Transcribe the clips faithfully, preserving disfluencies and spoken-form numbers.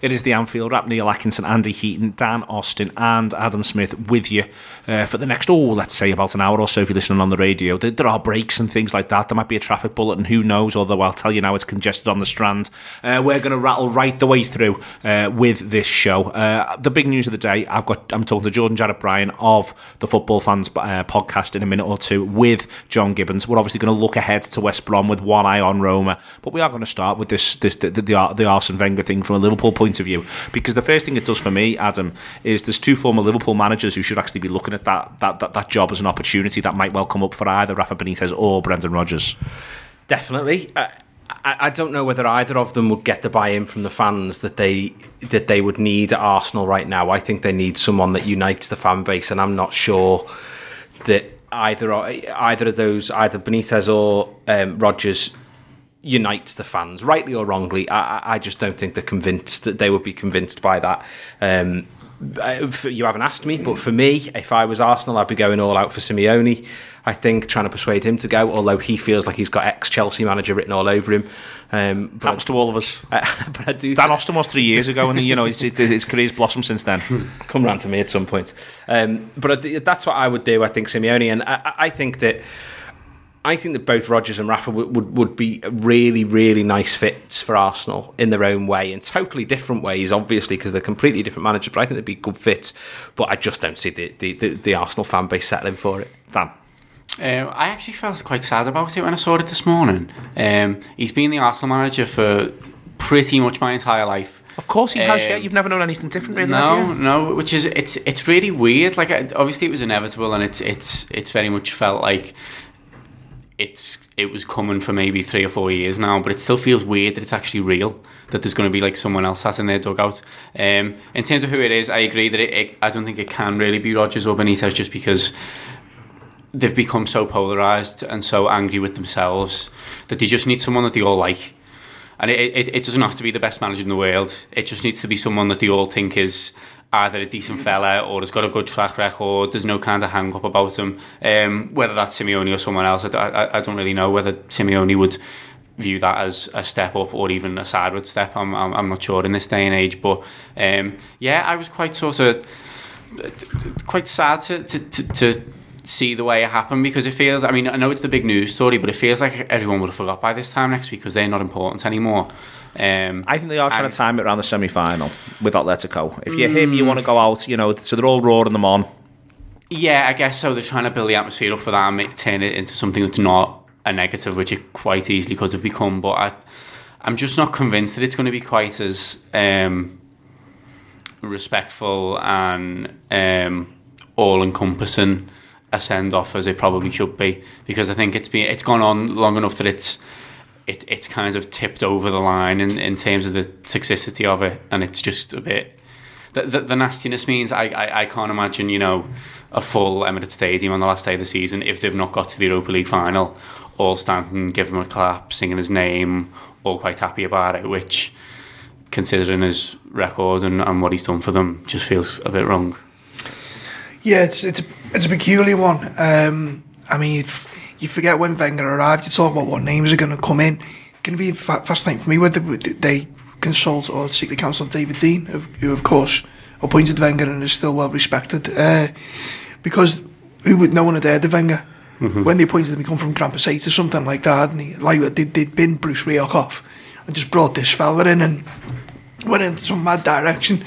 It is the Anfield Wrap. Neil Atkinson, Andy Heaton, Dan Austin and Adam Smith with you uh, for the next, oh, let's say about an hour or so if you're listening on the radio. There, there are breaks and things like that. There might be a traffic bulletin, who knows, although I'll tell you now it's congested on the Strand. Uh, we're going to rattle right the way through uh, with this show. Uh, the big news of the day, I've got, I'm talking to Jordan Jarrett-Bryan of the Football Fans uh, podcast in a minute or two with John Gibbons. We're obviously going to look ahead to West Brom with one eye on Roma, but we are going to start with this, this the, the, the Arsene Wenger thing from a Liverpool point of view, because the first thing it does for me, Adam, is there's two former Liverpool managers who should actually be looking at that that that, that job as an opportunity that might well come up for either Rafa Benitez or Brendan Rodgers. Definitely. I, I don't know whether either of them would get the buy-in from the fans that they that they would need at Arsenal right now. I think they need someone that unites the fan base, and I'm not sure that either either of those, either Benitez or um, Rodgers, unites the fans, rightly or wrongly. I, I just don't think they're convinced that they would be convinced by that. Um, you haven't asked me, but for me, if I was Arsenal, I'd be going all out for Simeone. I think trying to persuade him to go, although he feels like he's got ex-Chelsea manager written all over him. Um, but Happens I, to all of us. I, but I do Dan Austin was three years ago, and you know his, his, his career's blossomed since then. Come round to me at some point. Um, but I do, that's what I would do. I think Simeone, and I, I think that. I think that both Rodgers and Rafa would, would, would be really, really nice fits for Arsenal in their own way, in totally different ways, obviously, because they're completely different managers, but I think they'd be good fits. But I just don't see the, the, the, the Arsenal fan base settling for it. Dan? Uh, I actually felt quite sad about it when I saw it this morning. Um, he's been the Arsenal manager for pretty much my entire life. Of course he has, um, yeah. You've never known anything different than that. No, no, which is, it's it's really weird. Like, obviously it was inevitable, and it's it's it's very much felt like... It's it was coming for maybe three or four years now, but it still feels weird that it's actually real, that there's going to be like someone else sat in their dugout. Um, in terms of who it is, I agree that it, it, I don't think it can really be Rodgers or Benitez, just because they've become so polarised and so angry with themselves that they just need someone that they all like. And it, it, it doesn't have to be the best manager in the world. It just needs to be someone that they all think is either a decent fella or has got a good track record, there's no kind of hang-up about him. Um, whether that's Simeone or someone else, I, I, I don't really know whether Simeone would view that as a step up or even a sideward step. I'm, I'm, I'm not sure in this day and age. But um, yeah, I was quite sort of quite sad to, to, to, to see the way it happened, because it feels, I mean, I know it's the big news story, but it feels like everyone would have forgot by this time next week because they're not important anymore. Um, I think they are trying and, to time it around the semi-final with Atletico. If you're mm, him, you want to go out, you know, so they're all roaring them on. Yeah, I guess so. They're trying to build the atmosphere up for that and make, turn it into something that's not a negative, which it quite easily could have become. But I, I'm just not convinced that it's going to be quite as um, respectful and um, all-encompassing a send-off as it probably should be, because I think it's been it's gone on long enough that it's It, it's kind of tipped over the line in, in terms of the toxicity of it, and it's just a bit... The, the, the nastiness means I, I, I can't imagine, you know, a full Emirates Stadium on the last day of the season if they've not got to the Europa League final, all standing, giving him a clap, singing his name, all quite happy about it, which, considering his record and, and what he's done for them, just feels a bit wrong. Yeah, it's, it's, it's a peculiar one. Um, I mean... You forget when Wenger arrived, you talk about what names are going to come in. It's going to be a fascinating for me whether they consult or seek the counsel of David Dean, who, of course, appointed Wenger and is still well respected. Uh, because who would no one had heard of Wenger. Mm-hmm. When they appointed him, he come from Grampus eight or something like that. And he, like they'd, they'd been Bruce Rioch off and just brought this fella in and went into some mad direction.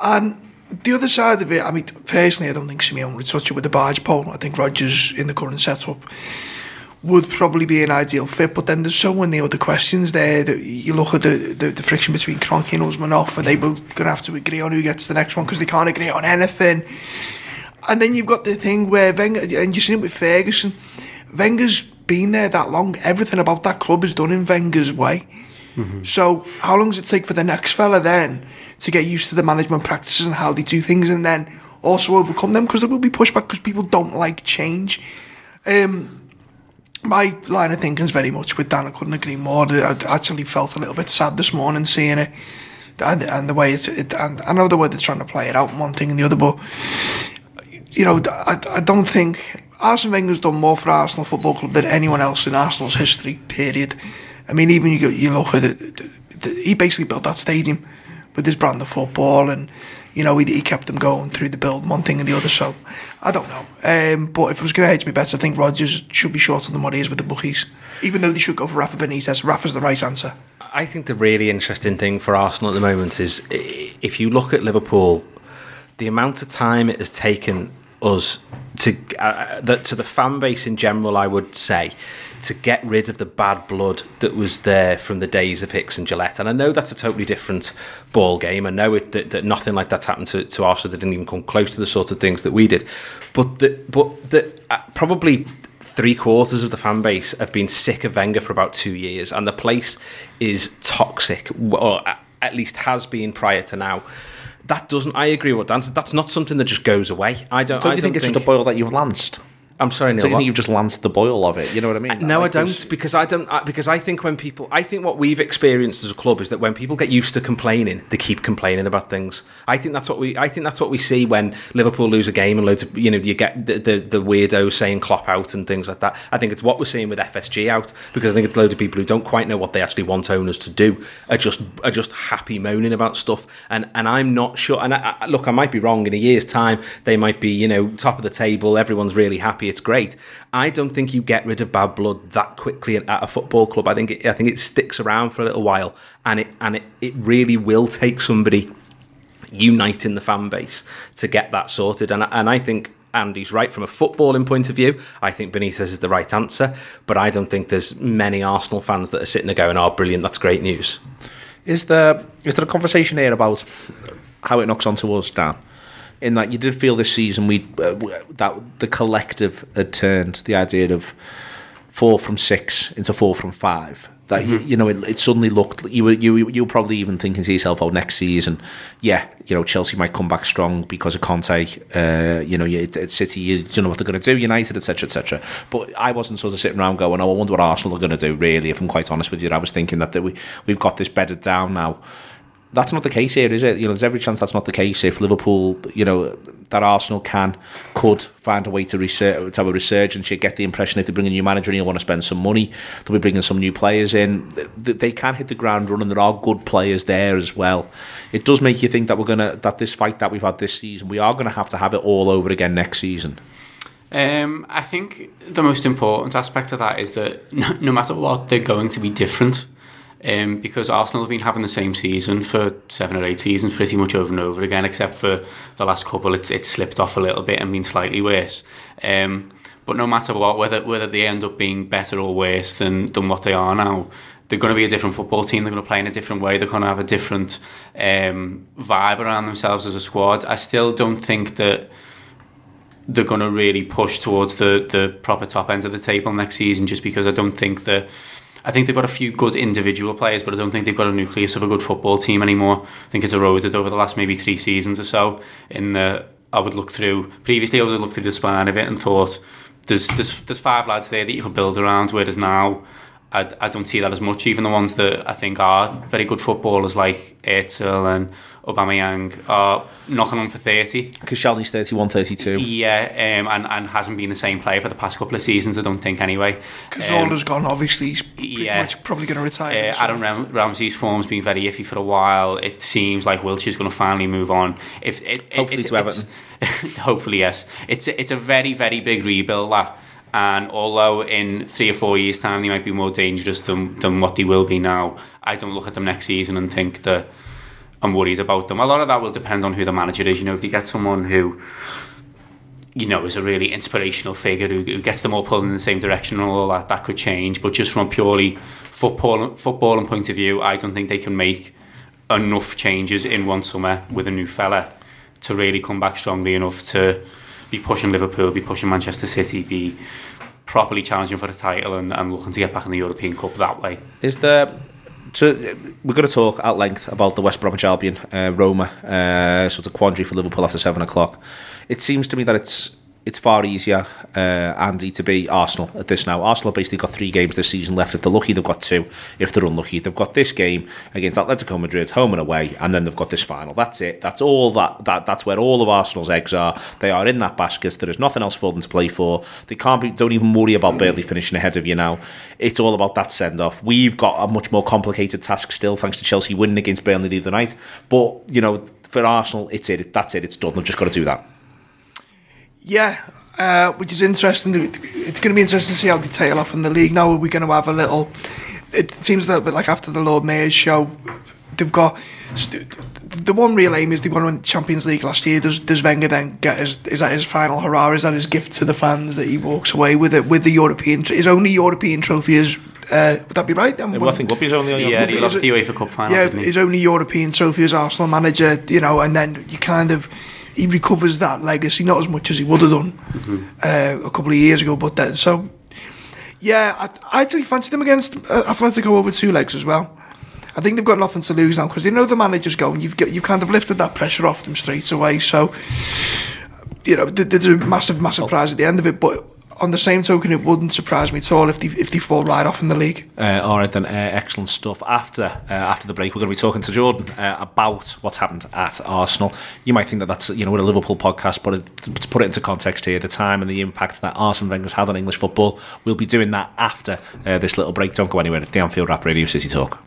And the other side of it, I mean, personally, I don't think Simeone would touch it with the barge pole. I think Rodgers, in the current setup, would probably be an ideal fit. But then there's so many other questions there that you look at the the, the friction between Kroenke and Usmanov, and they both going to have to agree on who gets the next one because they can't agree on anything. And then you've got the thing where Wenger, and you've seen it with Ferguson. Wenger's been there that long. Everything about that club is done in Wenger's way. Mm-hmm. So how long does it take for the next fella then to get used to the management practices and how they do things, and then also overcome them? Because there will be pushback because people don't like change. Um, my line of thinking is very much with Dan. I couldn't agree more. I actually felt a little bit sad this morning seeing it, and, and the way it's it, and I know the way they're trying to play it out, one thing and the other, but you know, I, I don't think Arsene Wenger's done more for Arsenal Football Club than anyone else in Arsenal's history, period. I mean, even you go, you look at it, he basically built that stadium with his brand of football, and you know, he, he kept them going through the build, one thing and the other. So I don't know. Um, but if it was going to hedge me bets, I think Rodgers should be shorter than what he is with the bookies, even though they should go for Rafa Benitez. Rafa's the right answer. I think the really interesting thing for Arsenal at the moment is, if you look at Liverpool, the amount of time it has taken us to uh, the, to the fan base in general, I would say, to get rid of the bad blood that was there from the days of Hicks and Gillette. And I know that's a totally different ball game. I know it, that, that nothing like that's happened to, to Arsenal. They didn't even come close to the sort of things that we did. But the, but the, uh, probably three quarters of the fan base have been sick of Wenger for about two years, and the place is toxic, or at least has been prior to now. That doesn't, I agree with Dan, that's not something that just goes away. I don't. Don't you I think don't it's think, just a boil that you've lanced? I'm sorry, Neil. Don't you think you've just lanced the boil of it? You know what I mean? I, no, like I don't, this. because I don't. I, because I think when people, I think what we've experienced as a club is that when people get used to complaining, they keep complaining about things. I think that's what we. I think that's what we see when Liverpool lose a game and loads of, you know, you get the the, the weirdos saying Klopp out and things like that. I think it's what we're seeing with F S G out, because I think it's loads of people who don't quite know what they actually want owners to do are just are just happy moaning about stuff. And and I'm not sure. And I, I, look, I might be wrong. In a year's time, they might be, you know, top of the table. Everyone's really happy. It's great. I don't think you get rid of bad blood that quickly at a football club. I think it, I think it sticks around for a little while, and it and it, it really will take somebody uniting the fan base to get that sorted. And and I think Andy's right from a footballing point of view. I think Benitez is the right answer, but I don't think there's many Arsenal fans that are sitting there going, "Oh, brilliant! That's great news." Is there is there a conversation here about how it knocks onto us, Dan? In that you did feel this season we uh, that the collective had turned the idea of four from six into four from five. That mm-hmm. you, you know, it, it suddenly looked you were you you were probably even thinking to yourself, "Oh, next season, yeah, you know, Chelsea might come back strong because of Conte. Uh, you know, you, it's City, you don't know what they're going to do. United, et cetera, et cetera" But I wasn't sort of sitting around going, "Oh, I wonder what Arsenal are going to do." Really, if I'm quite honest with you, I was thinking that, that we we've got this bedded down now. That's not the case here, is it? You know, there's every chance that's not the case. If Liverpool, you know, that Arsenal can, could find a way to, resurg- to have a resurgence, you get the impression if they bring a new manager and you want to spend some money, they'll be bringing some new players in. They can hit the ground running. There are good players there as well. It does make you think that we're gonna that this fight that we've had this season, we are gonna have to have it all over again next season. Um, I think the most important aspect of that is that no matter what, they're going to be different. Um, because Arsenal have been having the same season for seven or eight seasons pretty much over and over again, except for the last couple it's it's slipped off a little bit and been slightly worse. Um, but no matter what, whether whether they end up being better or worse than, than what they are now, they're going to be a different football team. They're going to play in a different way. They're going to have a different um, vibe around themselves as a squad. I still don't think that they're going to really push towards the, the proper top end of the table next season, just because I don't think that... I think they've got a few good individual players, but I don't think they've got a nucleus of a good football team anymore. I think it's eroded over the last maybe three seasons or so. In the, I would look through, previously I would have looked through the spine of it and thought, there's there's, there's five lads there that you could build around, whereas now I, I don't see that as much. Even the ones that I think are very good footballers, like Ertel and Aubameyang, are knocking on for thirty. Koscielny's thirty-one, thirty-two. Yeah, um, and, and hasn't been the same player for the past couple of seasons, I don't think, anyway. Cazorla's um, gone, obviously. He's pretty yeah. much probably going to retire. Uh, Adam Ram- Ramsey's form's been very iffy for a while. It seems like Wilshere's going to finally move on. If it, it, Hopefully it's, to Everton. It's, hopefully, yes. It's, it's a very, very big rebuild, that. And although in three or four years' time they might be more dangerous than, than what they will be now, I don't look at them next season and think that I'm worried about them. A lot of that will depend on who the manager is. You know, if you get someone who, you know, is a really inspirational figure who, who gets them all pulled in the same direction and all that, that could change. But just from a purely football footballing point of view, I don't think they can make enough changes in one summer with a new fella to really come back strongly enough to be pushing Liverpool, be pushing Manchester City, be properly challenging for the title and, and looking to get back in the European Cup that way. Is there... So we're going to talk at length about the West Bromwich Albion, uh, Roma, uh, sort of quandary for Liverpool after seven o'clock. It seems to me that it's it's far easier, uh, Andy, to be Arsenal at this now. Arsenal basically got three games this season left. If they're lucky, they've got two. If they're unlucky, they've got this game against Atletico Madrid, home and away, and then they've got this final. That's it. That's all that, that that's where all of Arsenal's eggs are. They are in that basket. There is nothing else for them to play for. They can't be, don't even worry about barely finishing ahead of you now. It's all about that send-off. We've got a much more complicated task still, thanks to Chelsea winning against Burnley the other night. But, you know, for Arsenal, it's it. That's it. It's done. They've just got to do that. Yeah, uh, which is interesting. It's going to be interesting to see how they tail off in the league now. Are we going to have a little... It seems a little bit like after the Lord Mayor's show, they've got... The one real aim is they won the Champions League last year. Does, does Wenger then get his... Is that his final hurrah? Is that his gift to the fans that he walks away with it, with the European... His only European trophy is... Uh, would that be right then? Well, I think Whoopi's only European. Yeah, he lost the UEFA Cup final, yeah, didn't he? His only European trophy as Arsenal manager, you know, and then you kind of... He recovers that legacy, not as much as he would have done mm-hmm. uh, a couple of years ago, but then, so yeah, I, I actually fancy them against uh, Atletico over two legs as well. I think they've got nothing to lose now because they know the manager's going. You've got, you've kind of lifted that pressure off them straight away, so you know there's a massive, massive prize at the end of it, but. On the same token, it wouldn't surprise me at all if they if they fall right off in the league. Uh, all right then, uh, excellent stuff. After uh, after the break, we're going to be talking to Jordan uh, about what's happened at Arsenal. You might think that that's, you know, we're a Liverpool podcast, but it, to put it into context here, the time and the impact that Arsene Wenger's had on English football. We'll be doing that after uh, this little break. Don't go anywhere. It's the Anfield Wrap Radio City Talk.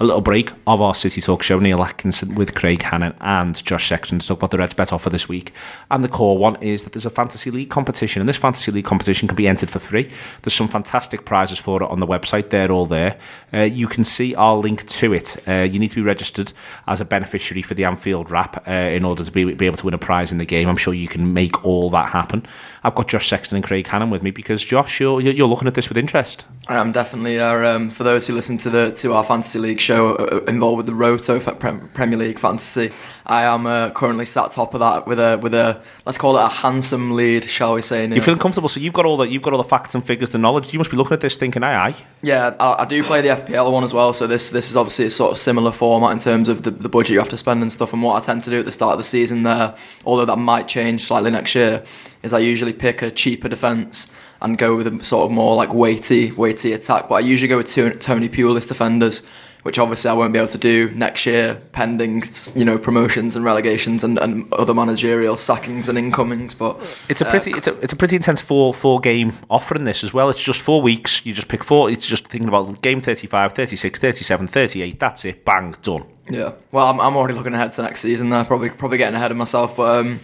A little break of our City Talk show. Neil Atkinson with Craig Hannon and Josh Sexton to talk about the Reds bet offer this week. And the core one is that there's a Fantasy League competition, and this Fantasy League competition can be entered for free. There's some fantastic prizes for it on the website. They're all there. Uh, you can see our link to it. Uh, you need to be registered as a beneficiary for the Anfield Wrap uh, in order to be, be able to win a prize in the game. I'm sure you can make all that happen. I've got Josh Sexton and Craig Hannon with me because, Josh, you're, you're looking at this with interest. I am definitely. Our, um, for those who listen to the to our Fantasy League show involved with the Roto Premier League Fantasy, I am uh, currently sat top of that with a with a let's call it a handsome lead, shall we say? Neil. You're feeling comfortable, so you've got all the you've got all the facts and figures, the knowledge. You must be looking at this thinking, aye, aye. Yeah, I, I do play the F P L one as well, so this this is obviously a sort of similar format in terms of the, the budget you have to spend and stuff. And what I tend to do at the start of the season there, although that might change slightly next year, is I usually pick a cheaper defence and go with a sort of more like weighty weighty attack. But I usually go with two Tony Pulis defenders, which obviously I won't be able to do next year, pending, you know, promotions and relegations and, and other managerial sackings and incomings. But it's a pretty, uh, it's a, it's a pretty intense four four game offer in this as well. It's just four weeks. You just pick four. It's just thinking about game thirty-five, thirty-six, thirty-seven, thirty-eight. That's it. Bang, done. Yeah. Well, I'm I'm already looking ahead to next season there. Probably probably getting ahead of myself, but. Um,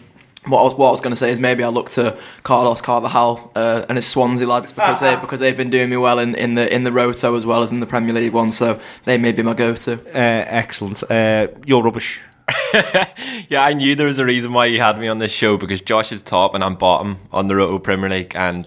What I was, what I was going to say is maybe I look to Carlos Carvajal uh, and his Swansea lads because they because they've been doing me well in, in the in the Roto as well as in the Premier League one, so they may be my go-to. Uh, excellent. Uh, you're rubbish. Yeah, I knew there was a reason why you had me on this show because Josh is top and I'm bottom on the Roto Premier League, and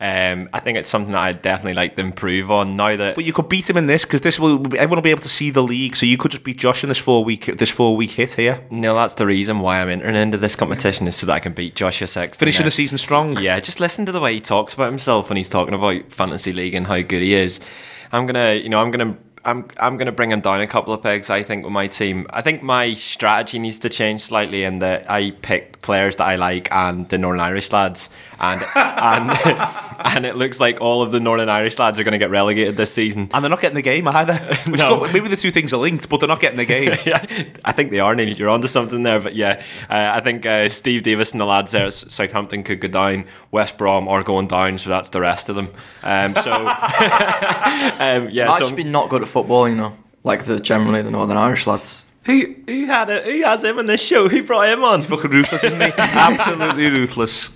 um, I think it's something that I'd definitely like to improve on now that. But you could beat him in this because this will everyone will be able to see the league, so you could just beat Josh in this four week this four week hit here. No, that's the reason why I'm entering into this competition is so that I can beat Josh Sexton. Finishing the season strong. Yeah, just listen to the way he talks about himself when he's talking about Fantasy League and how good he is. I'm gonna, you know, I'm gonna. I'm I'm going to bring him down a couple of pegs, I think, with my team. I think my strategy needs to change slightly in that I pick players that I like and the Northern Irish lads. And and and it looks like all of the Northern Irish lads are going to get relegated this season. And they're not getting the game either. Which no. got, maybe the two things are linked, but they're not getting the game. Yeah, I think they are, Neil. You're onto something there. But yeah, uh, I think uh, Steve Davis and the lads there at Southampton could go down. West Brom are going down, so that's the rest of them. Um, so um, yeah, I've so, been not good at football, you know, like the generally the Northern Irish lads. Who who had it? Who has him in this show? Who brought him on? He's fucking ruthless, isn't he? Absolutely ruthless.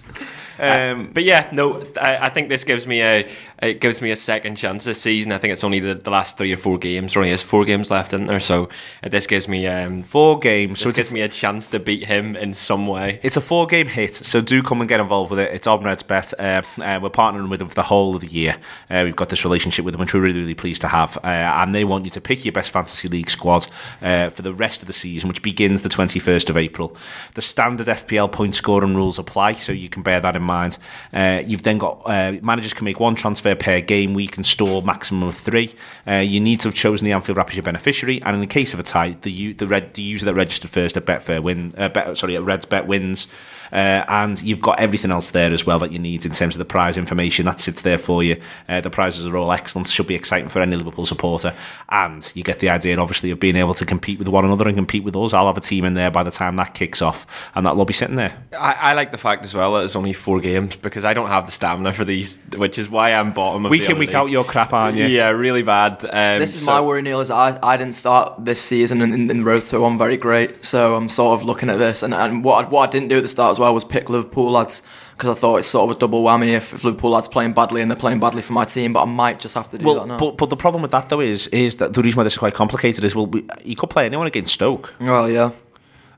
Um, but yeah, no, I, I think this gives me a it gives me a second chance this season. I think it's only the, the last three or four games. There only is four games left, isn't there? So uh, this gives me um, four games. This so it gives me a chance to beat him in some way. It's a four game hit, so do come and get involved with it. It's on Reds Bet. Uh, uh, we're partnering with them for the whole of the year. Uh, we've got this relationship with them, which we're really, really pleased to have. Uh, and they want you to pick your best Fantasy League squad uh, for the rest of the season, which begins the twenty-first of April. The standard F P L point scoring rules apply, so you can bear that in mind. Uh, you've then got uh, managers can make one transfer per game week and store maximum of three. Uh, you need to have chosen the Anfield Wrap as your beneficiary, and in the case of a tie, the the, red, the user that registered first at Betfair win. Uh, bet, sorry, at Reds Bet wins. Uh, and you've got everything else there as well that you need in terms of the prize information. That sits there for you. Uh, the prizes are all excellent. Should be exciting for any Liverpool supporter. And you get the idea, obviously, of being able to compete with one another and compete with us. I'll have a team in there by the time that kicks off, and that'll all be sitting there. I, I like the fact as well that it's only four games, because I don't have the stamina for these, which is why I'm bottom of the league. Week in, week out, you're crap, aren't you? Yeah, really bad. Um, this is so- my worry, Neil, is I, I didn't start this season in, in, in road to one very great, so I'm sort of looking at this, and, and what, I, what I didn't do at the start as well was pick Liverpool lads, because I thought it's sort of a double whammy if, if Liverpool lads playing badly and they're playing badly for my team, but I might just have to do well, that now. But, but the problem with that though is is that the reason why this is quite complicated is, well, we, you could play anyone against Stoke. Well, yeah.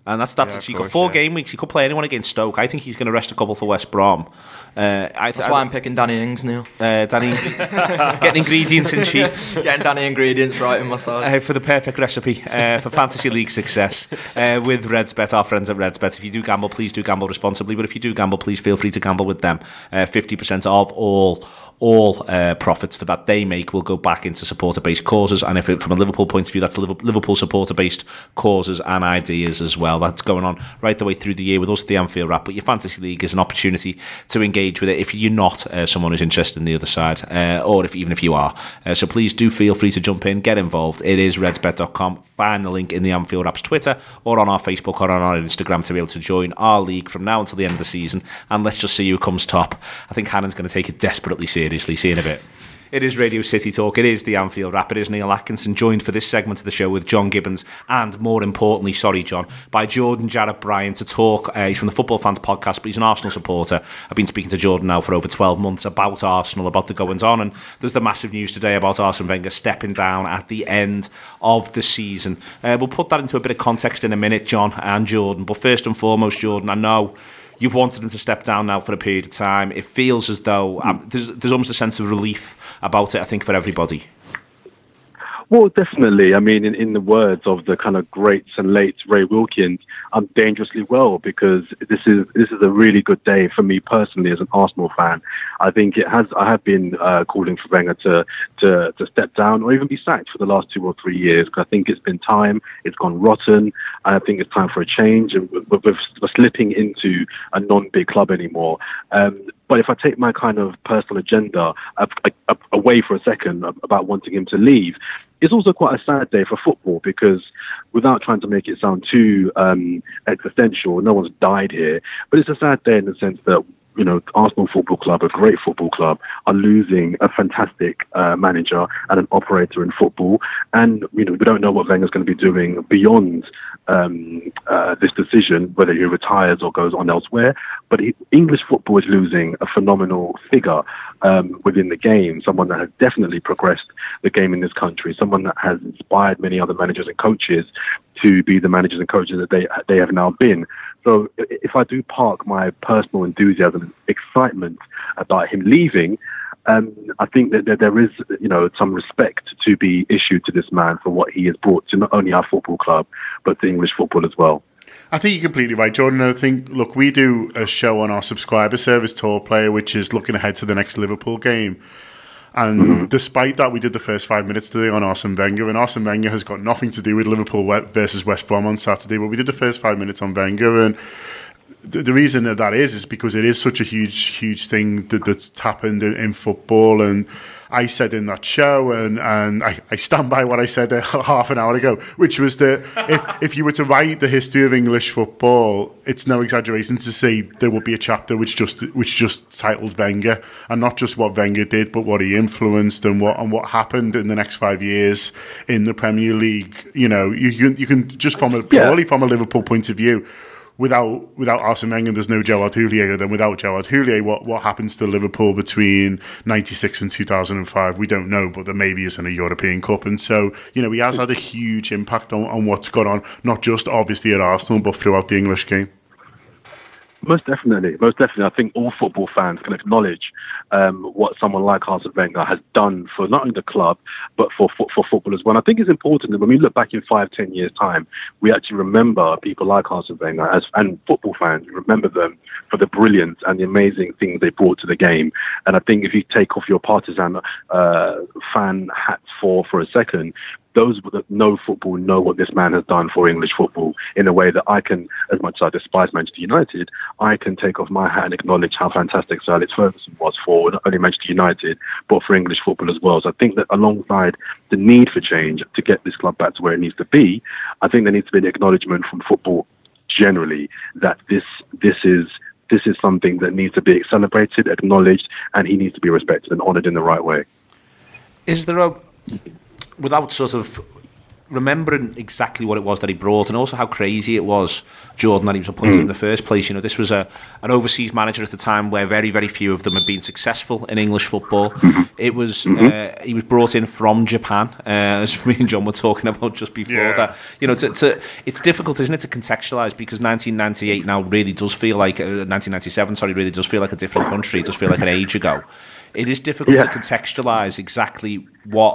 And that's that's yeah, actually, you've got four yeah. game weeks. You could play anyone against Stoke. I think he's going to rest a couple for West Brom. Uh, I th- that's why I'm picking Danny Ings now. Uh, Danny, getting ingredients in cheap, getting Danny ingredients right in my side uh, for the perfect recipe uh, for fantasy league success uh, with RedsBet, our friends at RedsBet. If you do gamble, please do gamble responsibly. But if you do gamble, please feel free to gamble with them. Fifty uh, percent of all all uh, profits for that they make will go back into supporter-based causes. And if it, from a Liverpool point of view, that's Liverpool supporter-based causes and ideas as well. That's going on right the way through the year with us at the Anfield Wrap, but your fantasy league is an opportunity to engage with it if you're not uh, someone who's interested in the other side, uh, or if even if you are. Uh, so please do feel free to jump in, get involved. It is reds bet dot com. Find the link in the Anfield Wrap's Twitter or on our Facebook or on our Instagram to be able to join our league from now until the end of the season. And let's just see who comes top. I think Hannon's going to take it desperately seriously. See you in a bit. It is Radio City Talk, it is the Anfield Wrap, it is Neil Atkinson, joined for this segment of the show with John Gibbons, and more importantly, sorry John, by Jordan Jarrett-Bryan to talk. Uh, he's from the Football Fans podcast, but he's an Arsenal supporter. I've been speaking to Jordan now for over twelve months about Arsenal, about the goings on, and there's the massive news today about Arsene Wenger stepping down at the end of the season. Uh, we'll put that into a bit of context in a minute, John and Jordan, but first and foremost, Jordan, I know you've wanted him to step down now for a period of time. It feels as though um, there's, there's almost a sense of relief about it, I think, for everybody. Well, definitely. I mean, in, in the words of the kind of greats and late Ray Wilkins, I'm dangerously well, because this is this is a really good day for me personally as an Arsenal fan. I think it has. I have been uh, calling for Wenger to, to to step down or even be sacked for the last two or three years. Because I think it's been time. It's gone rotten. And I think it's time for a change. And we're, we're, we're slipping into a non-big club anymore. Um, but if I take my kind of personal agenda I, I, I, away for a second about wanting him to leave, it's also quite a sad day for football, because without trying to make it sound too um, existential, no one's died here. But it's a sad day in the sense that, you know, Arsenal Football Club, a great football club, are losing a fantastic uh, manager and an operator in football. And, you know, we don't know what Wenger's going to be doing beyond um, uh, this decision, whether he retires or goes on elsewhere. But he, English football is losing a phenomenal figure um, within the game, someone that has definitely progressed the game in this country, someone that has inspired many other managers and coaches to be the managers and coaches that they they have now been. So if I do park my personal enthusiasm and excitement about him leaving, um, I think that there is, you know, some respect to be issued to this man for what he has brought to not only our football club, but to English football as well. I think you're completely right, Jordan. I think, look, we do a show on our subscriber service, Tour Player, which is looking ahead to the next Liverpool game. And mm-hmm. despite that, we did the first five minutes today on Arsene Wenger, and Arsene Wenger has got nothing to do with Liverpool versus West Brom on Saturday, but we did the first five minutes on Wenger, and the, the reason that that is is because it is such a huge, huge thing that, that's happened in, in football, and I said in that show, and, and I, I stand by what I said half an hour ago, which was that if, if you were to write the history of English football, it's no exaggeration to say there would be a chapter which just which just titled Wenger, and not just what Wenger did, but what he influenced and what and what happened in the next five years in the Premier League. You know, you you, you can just from a purely yeah. from a Liverpool point of view. Without without Arsene Wenger, there's no Gerard Houllier. Then without Gerard Houllier, what, what happens to Liverpool between ninety-six and two thousand five? We don't know, but there maybe isn't a European Cup. And so, you know, he has had a huge impact on, on what's gone on, not just obviously at Arsenal, but throughout the English game. Most definitely, most definitely. I think all football fans can acknowledge um, what someone like Arsene Wenger has done for not only the club, but for, for for football as well. And I think it's important that when we look back in five, ten years' time, we actually remember people like Arsene Wenger as, and football fans, remember them for the brilliance and the amazing things they brought to the game. And I think if you take off your partisan uh, fan hats for for a second, those that know football know what this man has done for English football in a way that I can, as much as I despise Manchester United, I can take off my hat and acknowledge how fantastic Sir Alex Ferguson was for not only Manchester United, but for English football as well. So I think that alongside the need for change to get this club back to where it needs to be, I think there needs to be an acknowledgement from football generally that this this is... This is something that needs to be celebrated, acknowledged, and he needs to be respected and honoured in the right way. Is there a, without sort of remembering exactly what it was that he brought and also how crazy it was, Jordan, that he was appointed mm. in the first place, you know, this was a an overseas manager at the time where very, very few of them had been successful in English football. Mm-hmm. It was, mm-hmm. uh, he was brought in from Japan, uh, as me and John were talking about just before yeah. that. You know, to, to, it's difficult, isn't it, to contextualise, because nineteen ninety-eight now really does feel like, uh, nineteen ninety-seven, sorry, really does feel like a different country. It does feel like an age ago. It is difficult yeah. to contextualise exactly what...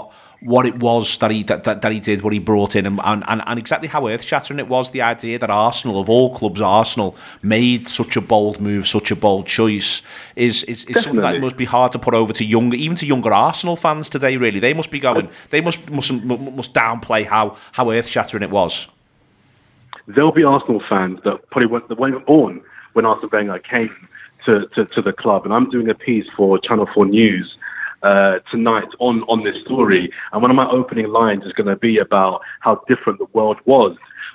what it was that he that, that, that he did, what he brought in, and, and, and exactly how earth-shattering it was, the idea that Arsenal, of all clubs, Arsenal, made such a bold move, such a bold choice, is, is, is something that must be hard to put over to younger, even to younger Arsenal fans today, really. They must be going, they must must, must downplay how, how earth-shattering it was. There'll be Arsenal fans that probably weren't, that weren't even born when Arsene Wenger came to, to, to the club, and I'm doing a piece for Channel four News Uh, tonight on, on this story, and one of my opening lines is going to be about how different the world was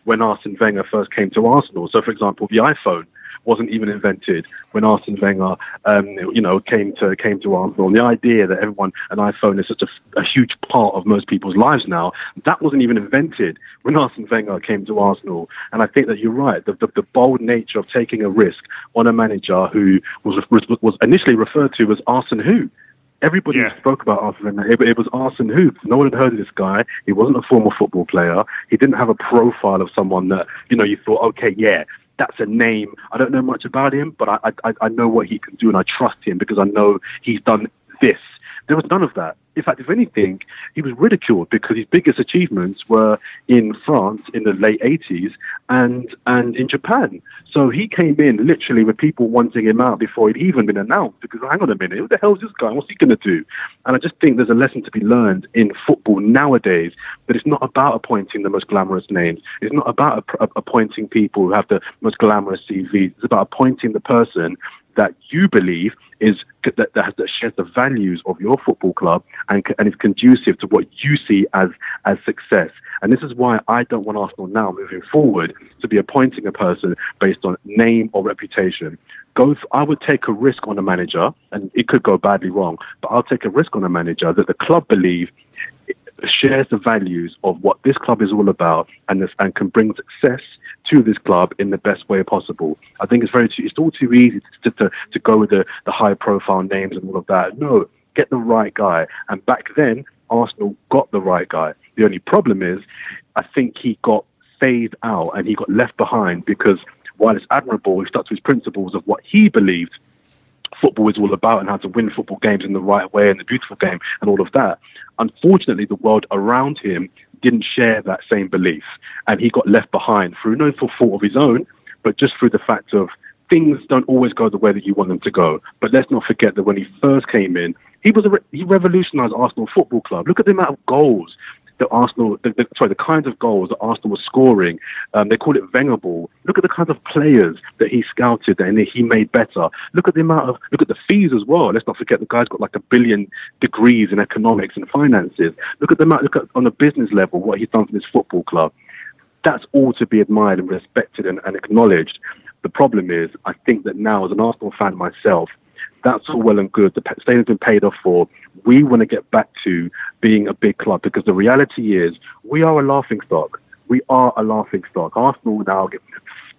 when Arsene Wenger first came to Arsenal. So, for example, the iPhone wasn't even invented when Arsene Wenger, um, you know, came to came to Arsenal. And the idea that everyone, an iPhone is such a, a huge part of most people's lives now, that wasn't even invented when Arsene Wenger came to Arsenal. And I think that you're right, the, the, the bold nature of taking a risk on a manager who was was initially referred to as Arsene Who. Everybody yeah. spoke about Arsene Wenger. It, it was Arsene Who. No one had heard of this guy. He wasn't a former football player. He didn't have a profile of someone that, you know, you thought, okay, yeah, that's a name. I don't know much about him, but I, I, I know what he can do and I trust him because I know he's done this. There was none of that. In fact, if anything, he was ridiculed because his biggest achievements were in France in the late eighties and and in Japan. So he came in literally with people wanting him out before he'd even been announced because, hang on a minute, who the hell is this guy? What's he going to do? And I just think there's a lesson to be learned in football nowadays that it's not about appointing the most glamorous names. It's not about app- appointing people who have the most glamorous C Vs. It's about appointing the person that you believe is that, that, has, that shares the values of your football club and, and is conducive to what you see as as success. And this is why I don't want Arsenal now, moving forward, to be appointing a person based on name or reputation. Go, I would take a risk on a manager, and it could go badly wrong, but I'll take a risk on a manager that the club believe shares the values of what this club is all about and this, and can bring success to this club in the best way possible. I think it's very too, it's all too easy to, to, to go with the, the high-profile names and all of that. No, get the right guy. And back then, Arsenal got the right guy. The only problem is, I think he got phased out and he got left behind because while it's admirable, he stuck to his principles of what he believed football is all about and how to win football games in the right way and the beautiful game and all of that. Unfortunately, the world around him didn't share that same belief and he got left behind through no fault of his own, but just through the fact of things don't always go the way that you want them to go. But let's not forget that when he first came in, he was a re- he revolutionised Arsenal Football Club. Look at the amount of goals that Arsenal, the, the, sorry, the kinds of goals that Arsenal was scoring. Um, they call it Wenger ball. Look at the kinds of players that he scouted and that he made better. Look at the amount of, look at the fees as well. Let's not forget the guy's got like a billion degrees in economics and finances. Look at the amount, look at on a business level what he's done for this football club. That's all to be admired and respected and, and acknowledged. The problem is, I think that now as an Arsenal fan myself, that's all well and good. The stadium's been paid off for. We want to get back to being a big club because the reality is we are a laughing stock. We are a laughing stock. Arsenal now get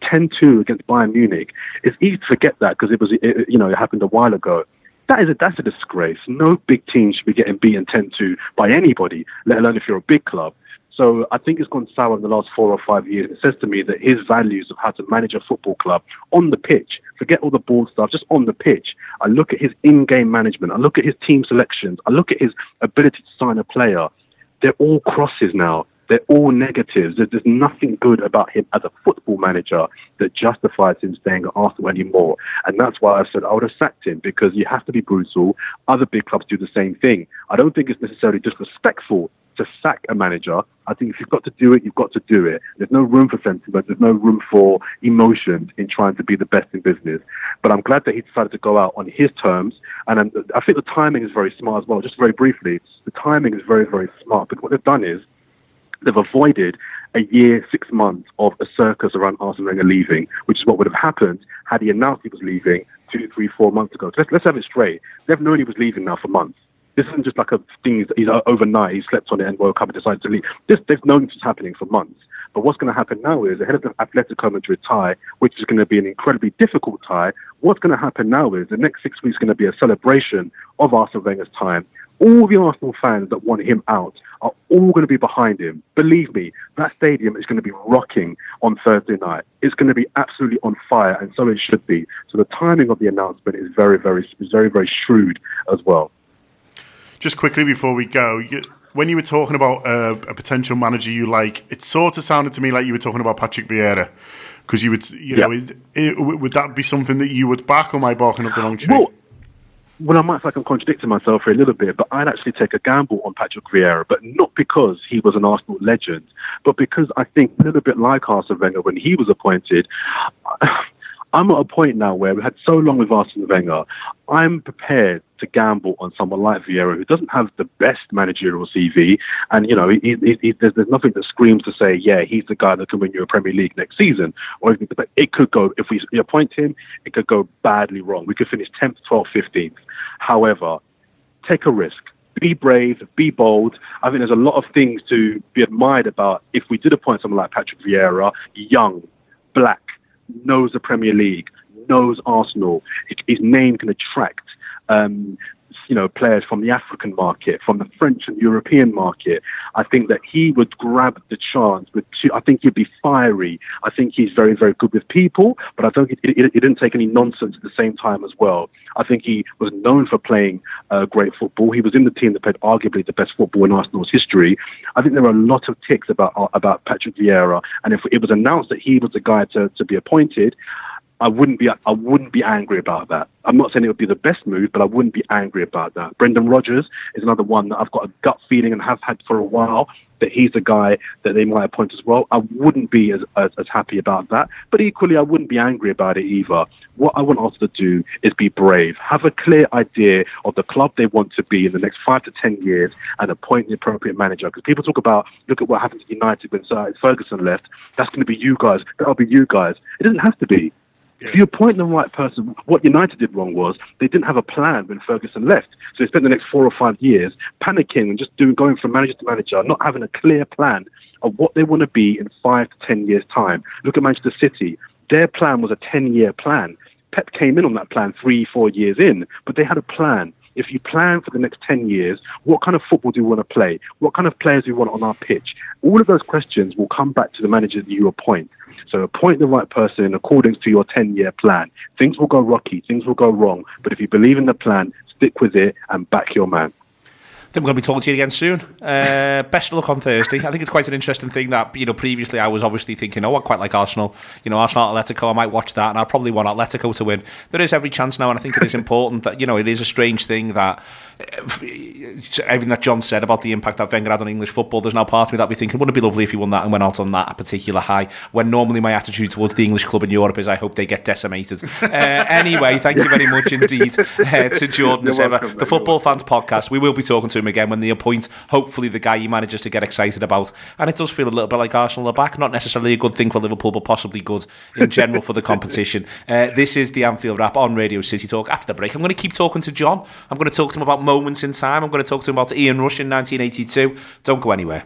ten two against Bayern Munich. It's easy to forget that because it was, it, you know, it happened a while ago. That is a, that's a disgrace. No big team should be getting beaten ten two by anybody, let alone if you're a big club. So I think it's gone sour in the last four or five years. It says to me that his values of how to manage a football club on the pitch, forget all the ball stuff, just on the pitch. I look at his in-game management. I look at his team selections. I look at his ability to sign a player. They're all crosses now. They're all negatives. There's nothing good about him as a football manager that justifies him staying at Arsenal anymore. And that's why I said I would have sacked him, because you have to be brutal. Other big clubs do the same thing. I don't think it's necessarily disrespectful to sack a manager, I think if you've got to do it, you've got to do it. There's no room for sentiment. There's no room for emotions in trying to be the best in business. But I'm glad that he decided to go out on his terms. And I'm, I think the timing is very smart as well. Just very briefly, the timing is very, very smart. But what they've done is they've avoided a year, six months of a circus around Arsene Wenger leaving, which is what would have happened had he announced he was leaving two, three, four months ago. So let's, let's have it straight. They've known he was leaving now for months. This isn't just like a thing he's overnight, he slept on it and woke up and decided to leave. This, they've known this was happening for months. But what's going to happen now is, ahead of the Atletico Madrid tie, which is going to be an incredibly difficult tie, what's going to happen now is the next six weeks is going to be a celebration of Arsene Wenger's time. All the Arsenal fans that want him out are all going to be behind him. Believe me, that stadium is going to be rocking on Thursday night. It's going to be absolutely on fire, and so it should be. So the timing of the announcement is very, very, very, very shrewd as well. Just quickly before we go, you, when you were talking about uh, a potential manager you like, it sort of sounded to me like you were talking about Patrick Vieira, because you would, you know, yeah. it, it, would that be something that you would back, or am I barking up the wrong tree? Well, well, I might feel like I'm contradicting myself for a little bit, but I'd actually take a gamble on Patrick Vieira, but not because he was an Arsenal legend, but because I think a little bit like Arsene Wenger when he was appointed. I'm at a point now where we've had so long with Arsene Wenger, I'm prepared to gamble on someone like Vieira, who doesn't have the best managerial C V, and you know he, he, he, there's, there's nothing that screams to say, yeah, he's the guy that can win you a Premier League next season, or anything. But it could go, if we appoint him, it could go badly wrong. We could finish tenth, twelfth, fifteenth. However, take a risk. Be brave, be bold. I think there's a lot of things to be admired about if we did appoint someone like Patrick Vieira, young, black, knows the Premier League, knows Arsenal. His name can attract, um, you know, players from the African market, from the French and European market. I think that he would grab the chance. With two, I think he'd be fiery. I think he's very, very good with people, but I don't think he didn't take any nonsense at the same time as well. I think he was known for playing uh, great football. He was in the team that played arguably the best football in Arsenal's history. I think there are a lot of ticks about uh, about Patrick Vieira, and if it was announced that he was the guy to, to be appointed, I wouldn't be I wouldn't be angry about that. I'm not saying it would be the best move, but I wouldn't be angry about that. Brendan Rodgers is another one that I've got a gut feeling and have had for a while that he's the guy that they might appoint as well. I wouldn't be as, as, as happy about that, but equally I wouldn't be angry about it either. What I want Arsenal to do is be brave, have a clear idea of the club they want to be in the next five to ten years, and appoint the appropriate manager. Because people talk about, look at what happened to United when Sir Ferguson left. That's going to be you guys. That'll be you guys. It doesn't have to be. If you appoint the right person, what United did wrong was they didn't have a plan when Ferguson left. So they spent the next four or five years panicking and just doing, going from manager to manager, not having a clear plan of what they want to be in five to ten years' time. Look at Manchester City. Their plan was a ten-year plan. Pep came in on that plan three, four years in, but they had a plan. If you plan for the next ten years, what kind of football do we want to play? What kind of players do we want on our pitch? All of those questions will come back to the manager that you appoint. So appoint the right person in accordance to your ten-year plan. Things will go rocky, things will go wrong, but if you believe in the plan, stick with it and back your man. I think we're going to be talking to you again soon. Uh, best of luck on Thursday. I think it's quite an interesting thing that, you know, previously I was obviously thinking, oh, I quite like Arsenal. You know, Arsenal Atletico, I might watch that, and I probably want Atletico to win. There is every chance now, and I think it is important that, you know, it is a strange thing that everything that John said about the impact that Wenger had on English football, there's now part of me that we think, wouldn't it be lovely if he won that and went out on that particular high, when normally my attitude towards the English club in Europe is I hope they get decimated. uh, anyway, thank you very much indeed uh, to Jordan as ever. The Football Fans Podcast, we will be talking to him again when they appoint hopefully the guy he manages to get excited about, and it does feel a little bit like Arsenal are back. Not necessarily a good thing for Liverpool, but possibly good in general for the competition. Uh, this is the Anfield Wrap on Radio City Talk. After the break, I'm going to keep talking to John. I'm going to talk to him about moments in time. I'm going to talk to him about Ian Rush in nineteen eighty-two. Don't go anywhere.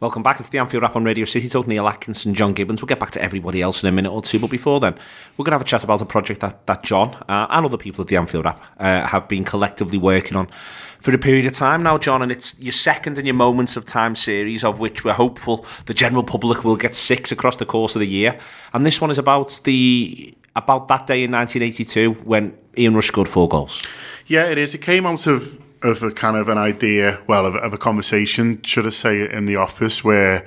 Welcome back. It's the Anfield Wrap on Radio City Talk. Neil Atkinson, John Gibbons. We'll get back to everybody else in a minute or two, but before then, we're going to have a chat about a project that, that John uh, and other people at the Anfield Wrap uh, have been collectively working on for a period of time now, John, and it's your second in your Moments of Time series, of which we're hopeful the general public will get six across the course of the year. And this one is about the about that day in nineteen eighty-two when Ian Rush scored four goals. Yeah, it is. It came out of... of a kind of an idea, well, of, of a conversation, should I say, in the office, where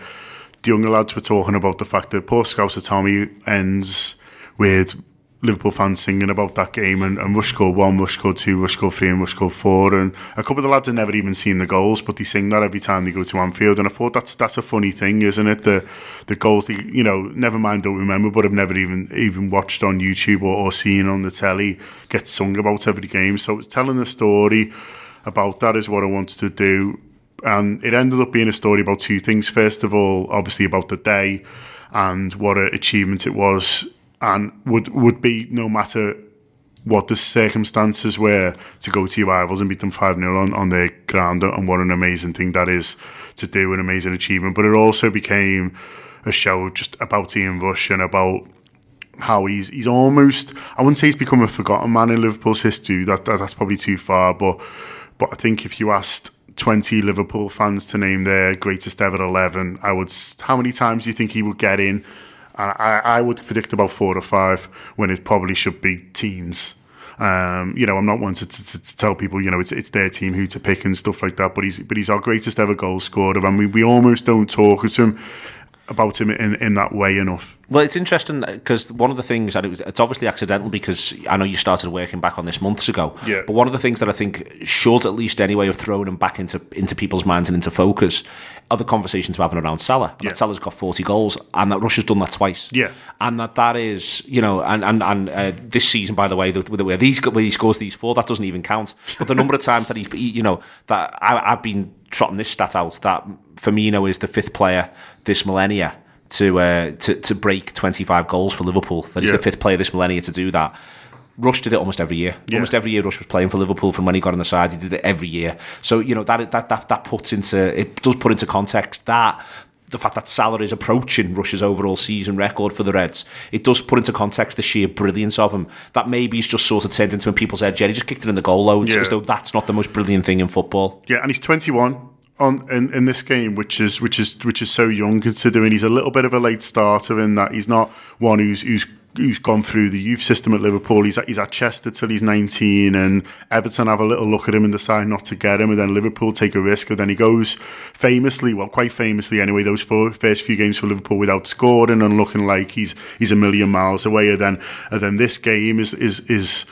the younger lads were talking about the fact that Poor Scouser Tommy ends with Liverpool fans singing about that game, and, and Rush scored one, Rush scored two, Rush scored three, and Rush scored four, and a couple of the lads have never even seen the goals, but they sing that every time they go to Anfield, and I thought that's that's a funny thing, isn't it? The the goals they, you know, never mind don't remember, but have never even even watched on YouTube or, or seen on the telly get sung about every game. So it's telling a story about that is what I wanted to do, and it ended up being a story about two things. First of all, obviously about the day and what an achievement it was, and would would be no matter what the circumstances were, to go to your rivals and beat them five nil on, on their ground, and what an amazing thing that is to do, an amazing achievement. But it also became a show just about Ian Rush and about how he's he's almost, I wouldn't say he's become a forgotten man in Liverpool's history, that, that that's probably too far, but but I think if you asked twenty Liverpool fans to name their greatest ever eleven, I would, how many times do you think he would get in? I, I would predict about four or five, when it probably should be teens. Um, you know, I'm not one to, to, to tell people, you know, it's it's their team who to pick and stuff like that, but he's but he's our greatest ever goal scorer, and we, we almost don't talk to him about him in, in that way enough. Well, it's interesting because one of the things that it was, it's obviously accidental, because I know you started working back on this months ago, yeah. But one of the things that I think should at least anyway have thrown him back into into people's minds and into focus are the conversations we're having around Salah. And yeah. That Salah's got forty goals, and that Rush has done that twice. Yeah. And that that is, you know, and and, and uh, this season, by the way, the, the way these where he scores these four, that doesn't even count. But the number of times that he, you know, that I, I've been trotting this stat out, that Firmino is the fifth player this millennia to uh, to to break twenty-five goals for Liverpool. That he's yeah. the fifth player this millennia to do that. Rush did it almost every year. Yeah. Almost every year Rush was playing for Liverpool from when he got on the side. He did it every year. So, you know, that that that that puts into, it does put into context that the fact that Salah is approaching Rush's overall season record for the Reds, it does put into context the sheer brilliance of him. That maybe he's just sort of turned into, when people said, yeah, he just kicked it in the goal loads, yeah. as though that's not the most brilliant thing in football. Yeah, and he's twenty-one. On, in, in this game, which is which is which is so young considering he's a little bit of a late starter, in that he's not one who's who's who's gone through the youth system at Liverpool. He's at, he's at Chester till he's nineteen, and Everton have a little look at him and decide not to get him, and then Liverpool take a risk, and then he goes famously, well, quite famously anyway, those four, first few games for Liverpool without scoring and looking like he's he's a million miles away, and then and then this game is is is.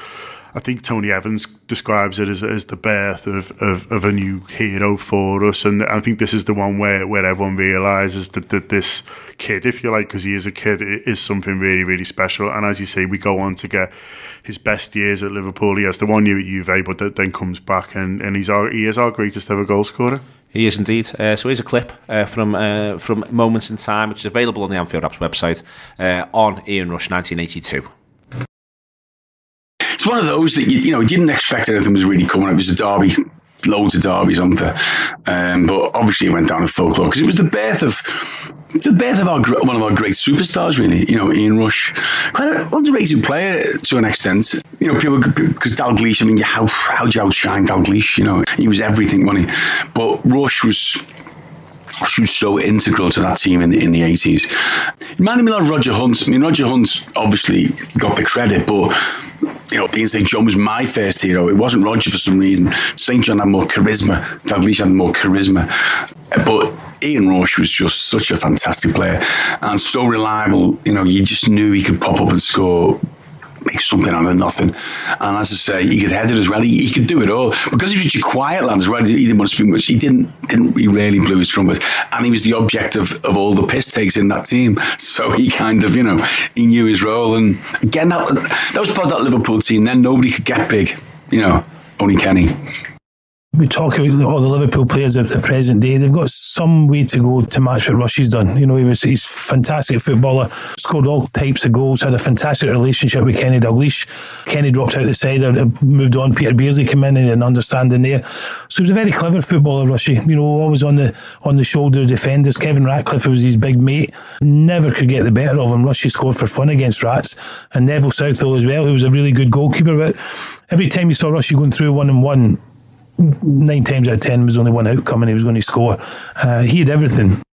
I think Tony Evans describes it as, as the birth of, of, of a new hero for us, and I think this is the one where, where everyone realises that, that this kid, if you like, because he is a kid, is something really, really special. And as you say, we go on to get his best years at Liverpool. He has the one year at Juve, but that then comes back, and, and he's our, he is our greatest ever goal scorer. He is indeed. Uh, so here's a clip uh, from uh, from Moments in Time, which is available on the Anfield Wrap's website, uh, on Ian Rush, nineteen eighty-two. It's one of those that, you, you know, didn't expect anything was really coming. It was a derby, loads of derbies on there. Um, but obviously it went down in folklore because it was the birth of the birth of our, one of our great superstars, really. You know, Ian Rush, quite an underrated player to an extent. You know, people, because Dalglish, I mean, how, how do you outshine Dalglish? You know, he was everything, wasn't he? But Rush was... She was so integral to that team in the, in the eighties. It reminded me of Roger Hunt. I mean, Roger Hunt obviously got the credit, but, you know, Ian Saint John was my first hero. It wasn't Roger for some reason. Saint John had more charisma. Dalglish had more charisma. But Ian Rush was just such a fantastic player and so reliable. You know, you just knew he could pop up and score, make something out of nothing. And as I say, he could head it as well. He, he could do it all. Because he was your quiet lad as well, he didn't want to speak much. He didn't, didn't he really blew his trumpet. And he was the object of, of all the piss takes in that team. So he kind of, you know, he knew his role. And again, that, that was part of that Liverpool team. Then nobody could get big. You know, only Kenny. We talk about all the Liverpool players of the present day. They've got some way to go to match what Rush has done. You know, he was he's a fantastic footballer, scored all types of goals, had a fantastic relationship with Kenny Dalglish. Kenny dropped out the side, moved on. Peter Beardsley came in and an understanding there. So he was a very clever footballer, Rushy. You know, always on the on the shoulder of defenders. Kevin Ratcliffe, who was his big mate, never could get the better of him. Rushy scored for fun against Rats, and Neville Southall as well, who was a really good goalkeeper. But every time you saw Rushy going through one and one, nine times out of ten was only one outcome and he was going to score. Uh, he had everything.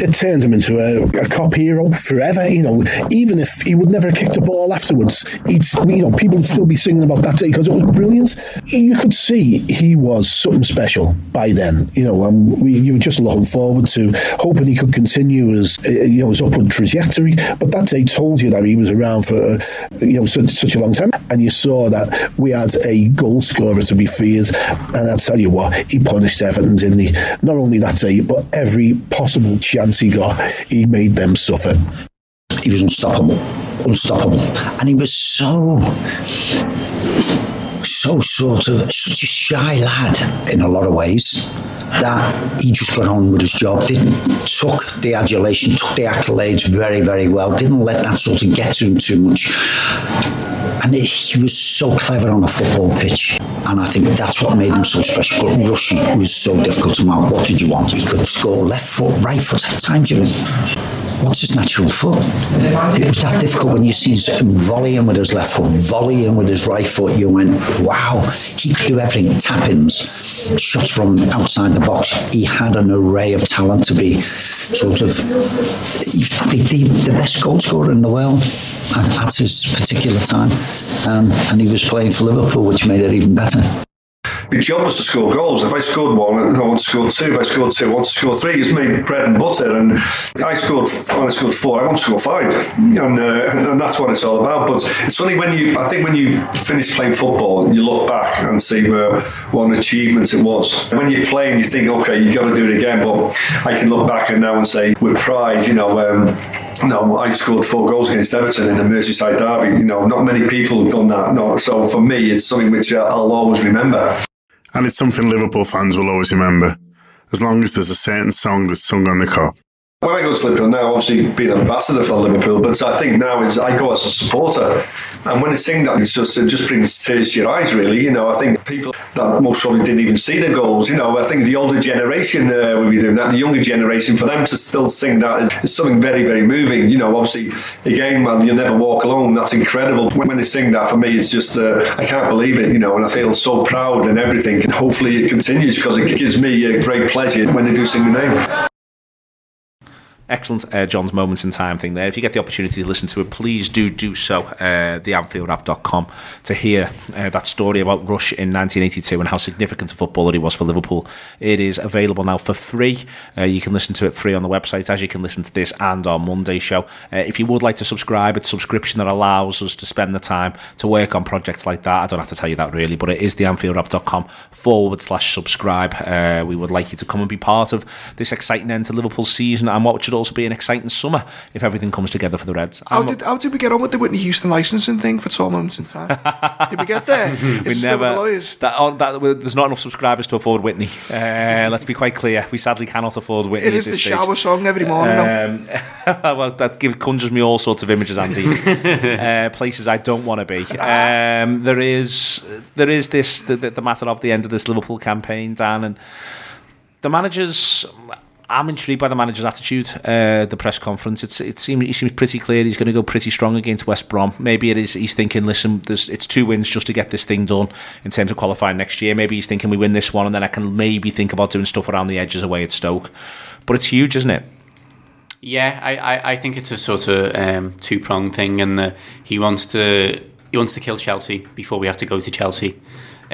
it turns him into a, a cop hero forever. You know, even if he would never have kicked a ball afterwards, he'd, you know, people would still be singing about that day because it was brilliant. You could see he was something special by then, you know, and we, you were just looking forward to hoping he could continue his, you know, his upward trajectory. But that day told you that he was around for, you know, such, such a long time, and you saw that we had a goal scorer to be feared. And I tell you what, he punished Everton, didn't he? Not only that day, but every possible chance he got, he made them suffer. He was unstoppable, unstoppable, and he was so, so sort of such a shy lad in a lot of ways that he just got on with his job, didn't took the adulation, took the accolades very, very well, didn't let that sort of get to him too much. And he was so clever on a football pitch. And I think that's what made him so special. But Rush was so difficult to mark. What did you want? He could score left foot, right foot at times. You know, what's his natural foot? It was that difficult when you see him volleying with his left foot, volleying with his right foot. You went, wow, he could do everything. Tap-ins, shots from outside the box. He had an array of talent to be sort of probably the, the best goal scorer in the world at, at his particular time. Um, and he was playing for Liverpool, which made it even better. Your job was to score goals. If I scored one, I want to score two. If I scored two, I want to score three. It's made bread and butter. And I scored, I scored four. I want to score five. And, uh, and that's what it's all about. But it's funny when you, I think when you finish playing football, you look back and see uh, what an achievement it was. When you're playing, you think, okay, you've got to do it again. But I can look back and now and say with pride, you know, um, no, I scored four goals against Everton in the Merseyside derby. You know, not many people have done that. No, so for me, it's something which I'll always remember. And it's something Liverpool fans will always remember, as long as there's a certain song that's sung on the cop. When I go to Liverpool now, obviously being an ambassador for Liverpool, but I think now is I go as a supporter, and when they sing that, it's just, it just brings tears to your eyes, really. You know, I think people that most probably didn't even see the goals, you know, I think the older generation uh, will be doing that, the younger generation, for them to still sing that is, is something very, very moving. You know, obviously, again, man, you'll never walk alone, that's incredible. When, when they sing that, for me, it's just, uh, I can't believe it, you know, and I feel so proud and everything, and hopefully it continues, because it gives me a great pleasure when they do sing the name. Excellent uh, John's Moments in Time thing there. If you get the opportunity to listen to it, please do do so. Uh, the Anfield Wrap dot com to hear uh, that story about Rush in nineteen eighty-two and how significant a footballer he was for Liverpool. It is available now for free. Uh, you can listen to it free on the website, as you can listen to this and our Monday show. Uh, if you would like to subscribe, it's a subscription that allows us to spend the time to work on projects like that. I don't have to tell you that really, but it is the Anfield Wrap dot com forward slash subscribe. Uh, we would like you to come and be part of this exciting end to Liverpool's season and what should also be an exciting summer if everything comes together for the Reds. How did, how did we get on with the Whitney Houston licensing thing for twelve months in time? Did we get there? It's we never. The lawyers. That, that, there's not enough subscribers to afford Whitney. Uh, let's be quite clear. We sadly cannot afford Whitney. It is at this the stage. Shower song every morning. Um, well, that give, conjures me all sorts of images, Andy. uh, places I don't want to be. Um, there is, there is this the, the matter of the end of this Liverpool campaign, Dan, and the managers. I'm intrigued by the manager's attitude. Uh, the press conference, it's, it seems, it seems pretty clear he's going to go pretty strong against West Brom. Maybe it is he's thinking, listen, it's two wins just to get this thing done in terms of qualifying next year. Maybe he's thinking we win this one and then I can maybe think about doing stuff around the edges away at Stoke. But it's huge, isn't it? Yeah, I, I, I think it's a sort of um, two-pronged thing, and he wants to he wants to kill Chelsea before we have to go to Chelsea.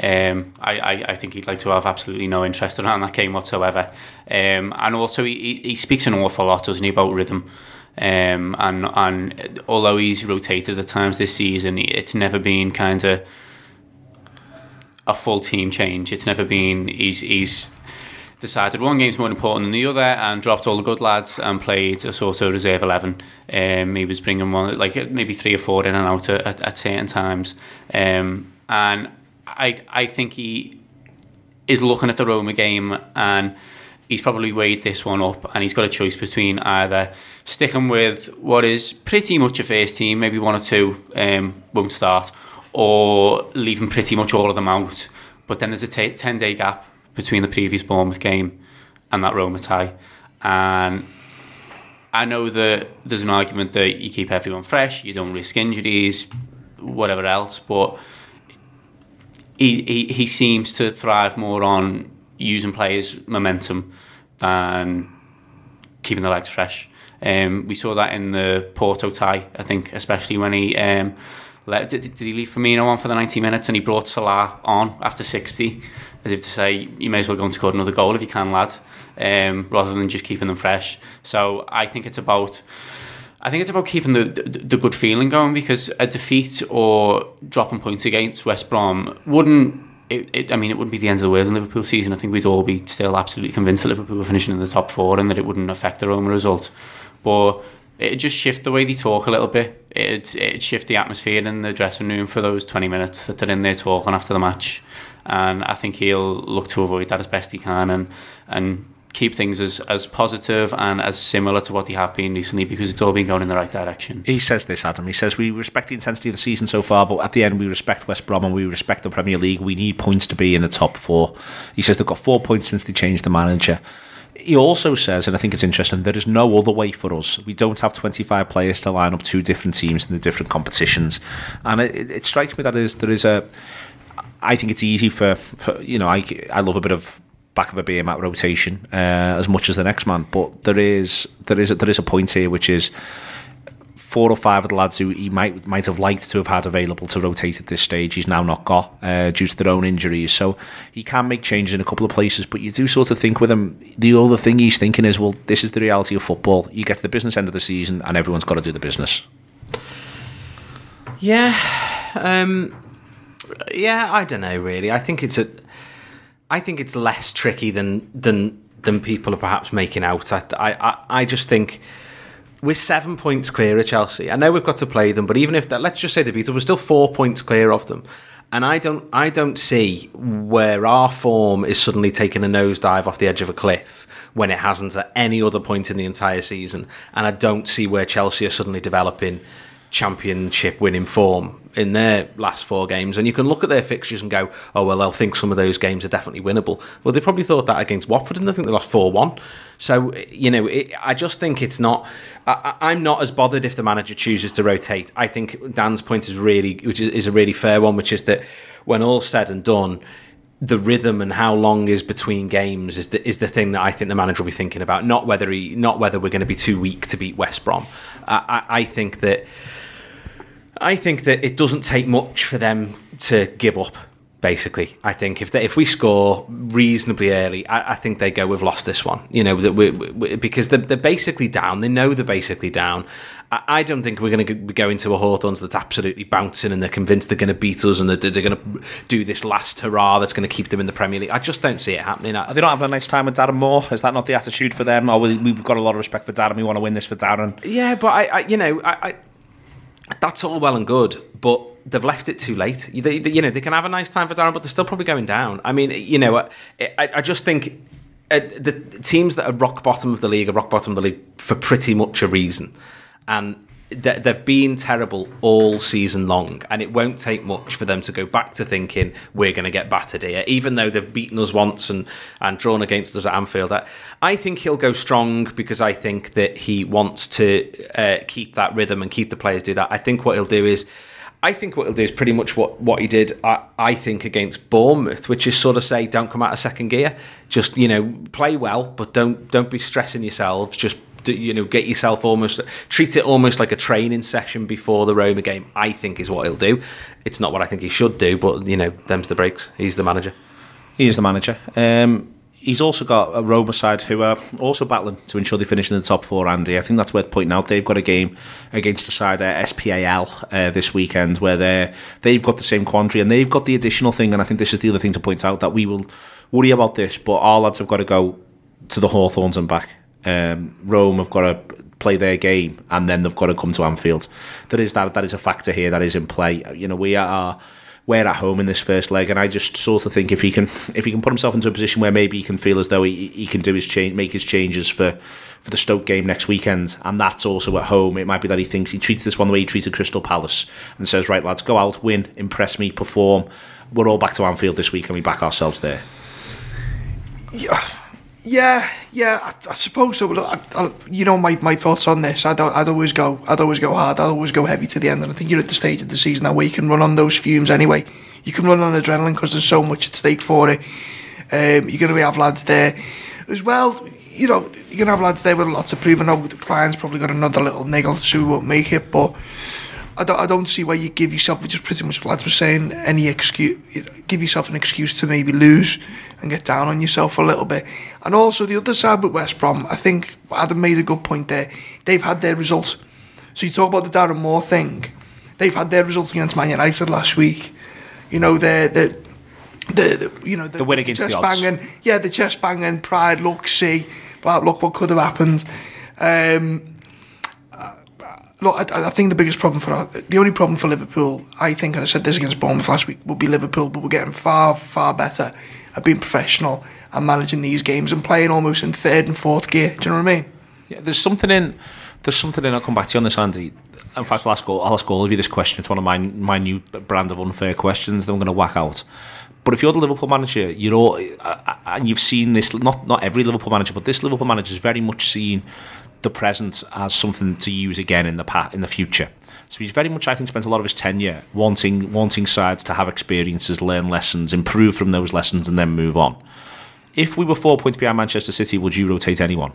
Um, I, I, I think he'd like to have absolutely no interest around that game whatsoever. Um, and also, he, he speaks an awful lot, doesn't he, about rhythm. Um, and and although he's rotated at times this season, it's never been kind of a full team change. It's never been he's he's decided one game's more important than the other and dropped all the good lads and played a sort of reserve eleven. Um, he was bringing one, like maybe three or four in and out at, at certain times. Um, and I I think he is looking at the Roma game and he's probably weighed this one up, and he's got a choice between either sticking with what is pretty much a first team, maybe one or two um, won't start, or leaving pretty much all of them out. But then there's a t- ten-day gap between the previous Bournemouth game and that Roma tie. And I know that there's an argument that you keep everyone fresh, you don't risk injuries, whatever else, but He, he he seems to thrive more on using players' momentum than keeping the legs fresh. Um, we saw that in the Porto tie, I think, especially when he um, let, did, did he leave Firmino on for the ninety minutes and he brought Salah on after sixty, as if to say, you may as well go and score another goal if you can, lad, um, rather than just keeping them fresh. So I think it's about... I think it's about keeping the, the the good feeling going, because a defeat or dropping points against West Brom wouldn't, it, it, I mean, it wouldn't be the end of the world in Liverpool season. I think we'd all be still absolutely convinced that Liverpool were finishing in the top four and that it wouldn't affect the Roma result. But it'd just shift the way they talk a little bit. It'd, it'd shift the atmosphere in the dressing room for those twenty minutes that they're in there talking after the match. And I think he'll look to avoid that as best he can and and. keep things as, as positive and as similar to what they have been recently, because it's all been going in the right direction. He says this, Adam. He says, we respect the intensity of the season so far, but at the end we respect West Brom and we respect the Premier League. We need points to be in the top four. He says they've got four points since they changed the manager. He also says, and I think it's interesting, there is no other way for us. We don't have twenty-five players to line up two different teams in the different competitions. And it, it strikes me that is there is a... I think it's easy for... for you know, I, I love a bit of... back of a beam at rotation uh, as much as the next man, but there is there is a, there is a point here, which is four or five of the lads who he might might have liked to have had available to rotate at this stage, he's now not got uh, due to their own injuries. So he can make changes in a couple of places, but you do sort of think with him, the other thing he's thinking is, well, this is the reality of football. You get to the business end of the season and everyone's got to do the business. Yeah, um, yeah, I don't know really. I think it's a. I think it's less tricky than than than people are perhaps making out. I, I, I just think we're seven points clear at Chelsea. I know we've got to play them, but even if that, let's just say they beat us, we're still four points clear of them. And I don't I don't see where our form is suddenly taking a nosedive off the edge of a cliff when it hasn't at any other point in the entire season. And I don't see where Chelsea are suddenly developing championship winning form in their last four games. And you can look at their fixtures and go, oh well, they'll think some of those games are definitely winnable. Well, they probably thought that against Watford, and I think they lost four one. So, you know, it, I just think it's not I, I'm not as bothered if the manager chooses to rotate. I think Dan's point is really which is, is a really fair one, which is that when all's said and done, the rhythm and how long is between games is the, is the thing that I think the manager will be thinking about, not whether he not whether we're going to be too weak to beat West Brom. I, I, I think that I think that it doesn't take much for them to give up, basically. I think if they, if we score reasonably early, I, I think they go, we've lost this one. You know, that we, we, because they're, they're basically down. They know they're basically down. I, I don't think we're going to go into a Hawthorns that's absolutely bouncing and they're convinced they're going to beat us and they're, they're going to do this last hurrah that's going to keep them in the Premier League. I just don't see it happening. Are they not having a nice time with Darren Moore? Is that not the attitude for them? Or we've got a lot of respect for Darren. We want to win this for Darren. Yeah, but, I, I you know... I. I That's all well and good, but they've left it too late. They, they, you know, they can have a nice time for Darren, but they're still probably going down. I mean, you know, I, I, I just think uh, the teams that are rock bottom of the league are rock bottom of the league for pretty much a reason. And they, they've been terrible all season long, and it won't take much for them to go back to thinking we're going to get battered here, even though they've beaten us once and, and drawn against us at Anfield. I, I think he'll go strong because I think that he wants to uh, keep that rhythm and keep the players do that. I think what he'll do is I think what he'll do is pretty much what, what he did, I, I think, against Bournemouth, which is sort of say, don't come out of second gear. Just, you know, play well, but don't don't be stressing yourselves. Just, you know, get yourself almost, treat it almost like a training session before the Roma game, I think is what he'll do. It's not what I think he should do, but, you know, them's the breaks. He's the manager. He is the manager. Um, he's also got a Roma side who are also battling to ensure they finish in the top four, Andy. I think that's worth pointing out. They've got a game against the side uh, S P A L uh, this weekend where they're, they've got the same quandary, and they've got the additional thing, and I think this is the other thing to point out, that we will worry about this, but our lads have got to go to the Hawthorns and back. Um, Rome have got to play their game, and then they've got to come to Anfield. There is that. That is a factor here that is in play. You know, we are we're at home in this first leg, and I just sort of think if he can if he can put himself into a position where maybe he can feel as though he, he can do his change, make his changes for, for the Stoke game next weekend, and that's also at home. It might be that he thinks he treats this one the way he treated Crystal Palace, and says, right lads, go out, win, impress me, perform. We're all back to Anfield this week, and we back ourselves there. Yeah. Yeah, yeah, I, I suppose so. I, I, you know, my, my thoughts on this. I'd, I'd always go, I'd always go hard. I'd always go heavy to the end. And I think you're at the stage of the season now where you can run on those fumes anyway. You can run on adrenaline because there's so much at stake for it. Um, you're going to have lads there as well. you know, you can have lads there with lots of proof. I know the client's probably got another little niggle, so we won't make it, but I don't, I don't see why you give yourself, which is pretty much what lads were saying, any excuse, you know, give yourself an excuse to maybe lose and get down on yourself a little bit. And also the other side with West Brom, I think Adam made a good point there. They've had their results. So you talk about the Darren Moore thing. They've had their results against Man United last week. You know, they're, they're, they're, they're you know, the win against the odds. Banging, yeah, the chest banging, pride, look, see, well, look what could have happened. Um... Look, I, I think the biggest problem for the only problem for Liverpool, I think, and I said this against Bournemouth last week, would be Liverpool, but we're getting far, far better at being professional and managing these games and playing almost in third and fourth gear. Do you know what I mean? Yeah, there's something in, there's something in. I'll come back to you on this, Andy. In fact, I'll ask all, I'll ask all of you this question. It's one of my my new brand of unfair questions that I'm going to whack out. But if you're the Liverpool manager, you're all, and you've seen this. Not not every Liverpool manager, but this Liverpool manager is very much seen the present as something to use again in the past, in the future. So he's very much, I think, spent a lot of his tenure wanting wanting sides to have experiences, learn lessons, improve from those lessons, and then move on. If we were four points behind Manchester City, would you rotate anyone?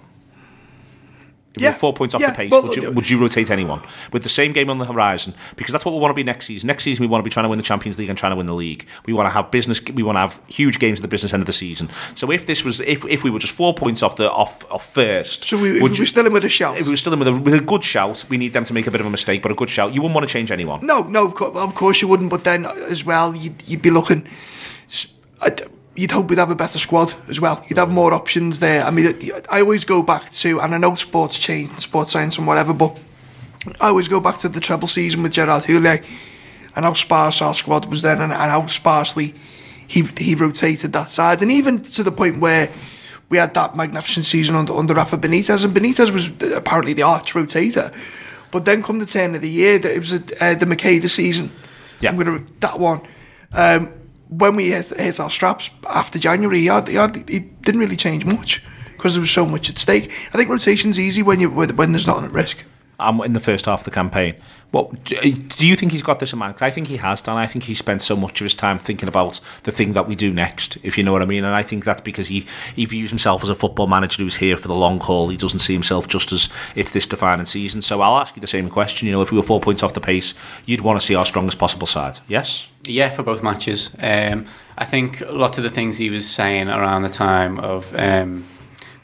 If yeah, we were four points off yeah, the pace, well, would you, would you rotate anyone? With the same game on the horizon, because that's what we want to be next season. Next season, we want to be trying to win the Champions League and trying to win the league. We want to have business. We want to have huge games at the business end of the season. So if this was, if if we were just four points off the off, off first, so we, if we were still in with a shout. If we were still in with a with a good shout, we need them to make a bit of a mistake, but a good shout. You wouldn't want to change anyone. No, no, of course, of course you wouldn't. But then as well, you'd you'd be looking. I'd, You'd hope we'd have a better squad as well. You'd have more options there. I mean, I always go back to, and I know sports change and sports science and whatever, but I always go back to the treble season with Gerard Houllier and how sparse our squad was then and, and how sparsely he he rotated that side. And even to the point where we had that magnificent season under, under Rafa Benitez, and Benitez was apparently the arch rotator. But then come the turn of the year, it was a, uh, the Makeda season. Yeah. I'm gonna that one. Um, When we hit, hit our straps after January, he, had, he, had, he didn't really change much because there was so much at stake. I think rotation's easy when you when there's nothing at risk. Um, in the first half of the campaign, what do you think he's got this in mind? Because I think he has done. I think he spent so much of his time thinking about the thing that we do next, if you know what I mean. And I think that's because he, he views himself as a football manager who's here for the long haul. He doesn't see himself just as it's this defining season. So I'll ask you the same question. You know, if we were four points off the pace, you'd want to see our strongest possible side. Yes. Yeah, for both matches. Um, I think a lot of the things he was saying around the time of. Um,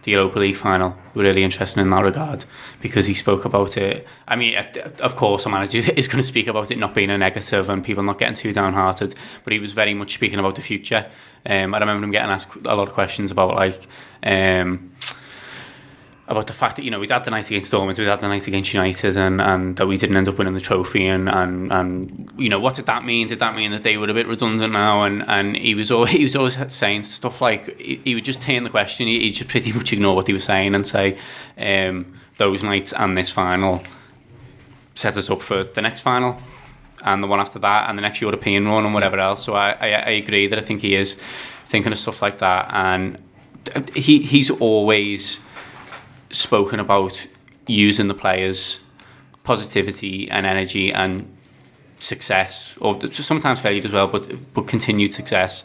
The Europa League final were really interesting in that regard because he spoke about it. I mean, of course, a manager is going to speak about it not being a negative and people not getting too downhearted, but he was very much speaking about the future. Um, I remember him getting asked a lot of questions about, like, um, about the fact that, you know, we'd had the night against Dortmund, we'd had the night against United, and, and that we didn't end up winning the trophy, and, and, and, you know, what did that mean? Did that mean that they were a bit redundant now? And, and he was always, he was always saying stuff like, he, he would just turn the question, he, he'd just pretty much ignore what he was saying and say, um, those nights and this final set us up for the next final, and the one after that, and the next European run, and whatever else. So I, I, I agree that I think he is thinking of stuff like that, and he he's always spoken about using the players' positivity and energy and success, or sometimes failure as well, but but continued success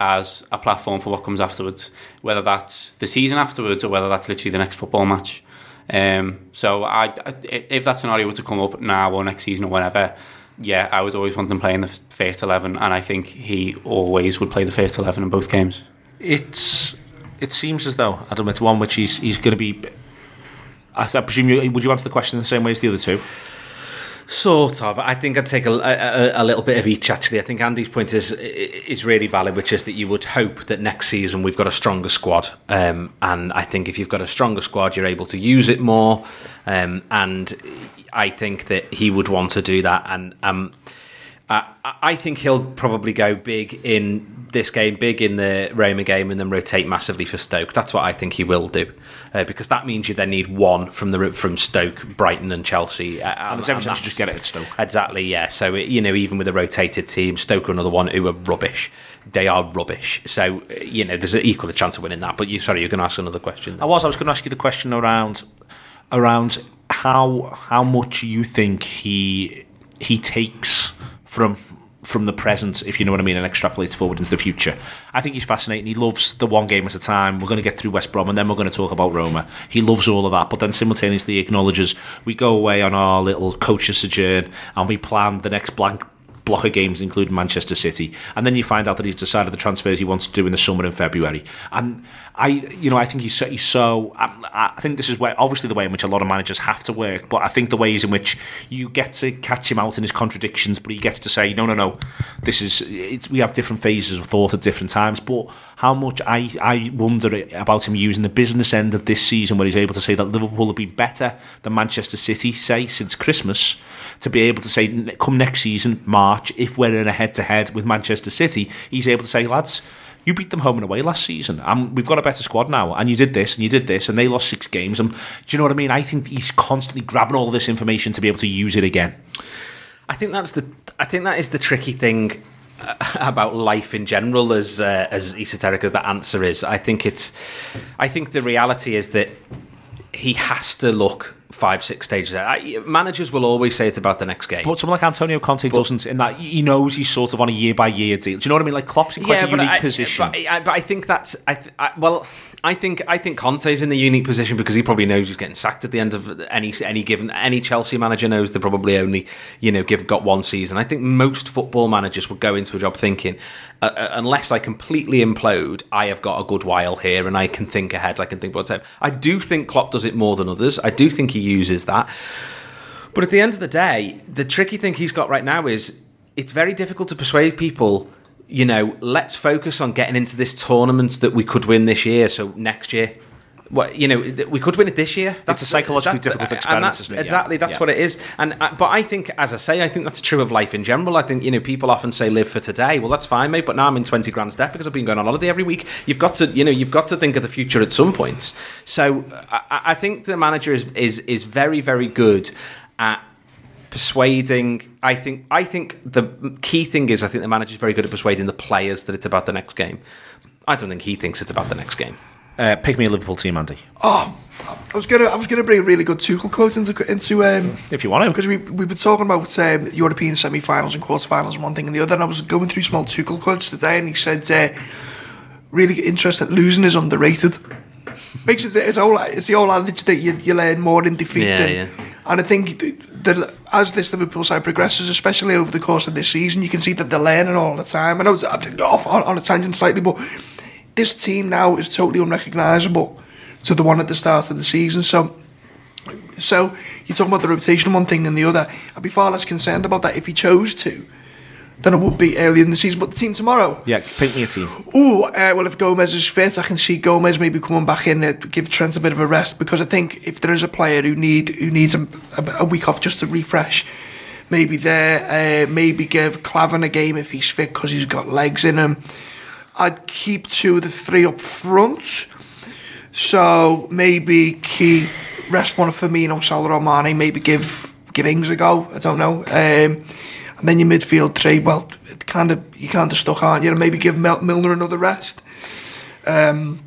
as a platform for what comes afterwards, whether that's the season afterwards or whether that's literally the next football match. Um, so I, I, if that scenario were to come up now or next season or whenever, yeah, I would always want them playing the first eleven, and I think he always would play the first eleven in both games. It's it seems as though, Adam, it's one which he's he's going to be. I presume you would you answer the question the same way as the other two? Sort of. I think I'd take a, a, a little bit of each, actually. I think Andy's point is is really valid, which is that you would hope that next season we've got a stronger squad. Um, and I think if you've got a stronger squad, you're able to use it more. Um, and I think that he would want to do that. And um, I, I think he'll probably go big in this game, big in the Roma game, and then rotate massively for Stoke. That's what I think he will do, uh, because that means you then need one from the from Stoke, Brighton and Chelsea, uh, and, and there's every chance you just get it at Stoke. Exactly, yeah. So it, you know, even with a rotated team, Stoke are another one who are rubbish. They are rubbish. So you know, there's an equal chance of winning that. But you, sorry, you're going to ask another question then. I was I was going to ask you the question around around how how much you think he he takes from from the present, if you know what I mean, and extrapolates forward into the future. I think he's fascinating. He loves the one game at a time. We're going to get through West Brom and then we're going to talk about Roma. He loves all of that, but then simultaneously he acknowledges we go away on our little coach's sojourn and we plan the next blank block of games, including Manchester City, and then you find out that he's decided the transfers he wants to do in the summer in February. And I, you know, I think he's so, he's so I, I think this is where obviously the way in which a lot of managers have to work, but I think the ways in which you get to catch him out in his contradictions, but he gets to say no, no, no, this is it's, we have different phases of thought at different times. But how much I, I wonder about him using the business end of this season, where he's able to say that Liverpool have been better than Manchester City, say, since Christmas, to be able to say come next season, March, if we're in a head-to-head with Manchester City, he's able to say, lads, you beat them home and away last season, and we've got a better squad now, and you did this and you did this and they lost six games. And do you know what I mean? I think he's constantly grabbing all this information to be able to use it again. I think that's the I think that is the tricky thing about life in general, as uh, as esoteric as that answer is. I think it's I think the reality is that he has to look five, six stages ahead. Managers will always say it's about the next game. But someone like Antonio Conte but, doesn't, in that he knows he's sort of on a year-by-year deal. Do you know what I mean? Like, Klopp's in quite yeah, a unique I, position. But I, but I think that's... I th- I, well, I think I think Conte's in the unique position because he probably knows he's getting sacked at the end of any any given... Any Chelsea manager knows they probably only, you know, give, got one season. I think most football managers would go into a job thinking, uh, uh, unless I completely implode, I have got a good while here and I can think ahead, I can think about time. I do think Klopp does it more than others. I do think he uses that, but at the end of the day, the tricky thing he's got right now is it's very difficult to persuade people, you know, let's focus on getting into this tournament that we could win this year, so next year, well, you know, we could win it this year. That's it's a psychologically that's, difficult experiment, that's, isn't it? Exactly, yeah. that's yeah. what it is. And but I think, as I say, I think that's true of life in general. I think, you know, people often say live for today. Well, that's fine, mate, but now I'm in twenty grand's debt because I've been going on holiday every week. You've got to, you know, you've got to think of the future at some point. So I, I think the manager is, is is very, very good at persuading. I think I think the key thing is I think the manager is very good at persuading the players that it's about the next game. I don't think he thinks it's about the next game. Uh, pick me a Liverpool team, Andy. Oh, I was gonna, I was gonna bring a really good Tuchel quote into, into um, if you want to, because we we were talking about um, European semi-finals and quarterfinals and one thing and the other, and I was going through small Tuchel quotes today, and he said, uh, "Really interesting. Losing is underrated." Makes it it's all it's the old adage that you you learn more in defeat, yeah, than, yeah. And I think that as this Liverpool side progresses, especially over the course of this season, you can see that they're learning all the time. And I was off on, on a tangent slightly, but this team now is totally unrecognisable to the one at the start of the season. So, so you're talking about the rotation, one thing and the other. I'd be far less concerned about that if he chose to than I would be early in the season. But the team tomorrow? Yeah, pick me a team. Oh, uh, well, if Gomez is fit, I can see Gomez maybe coming back in and give Trent a bit of a rest, because I think if there is a player who need who needs a, a week off just to refresh, maybe there, uh, maybe give Clavin a game if he's fit because he's got legs in him. I'd keep two of the three up front. So maybe keep rest one of Firmino, Salah or Mane, maybe give, give Ings a go, I don't know. Um, and then your midfield three, well, it kind of you kind of stuck, aren't you? And maybe give Mil- Milner another rest. Um,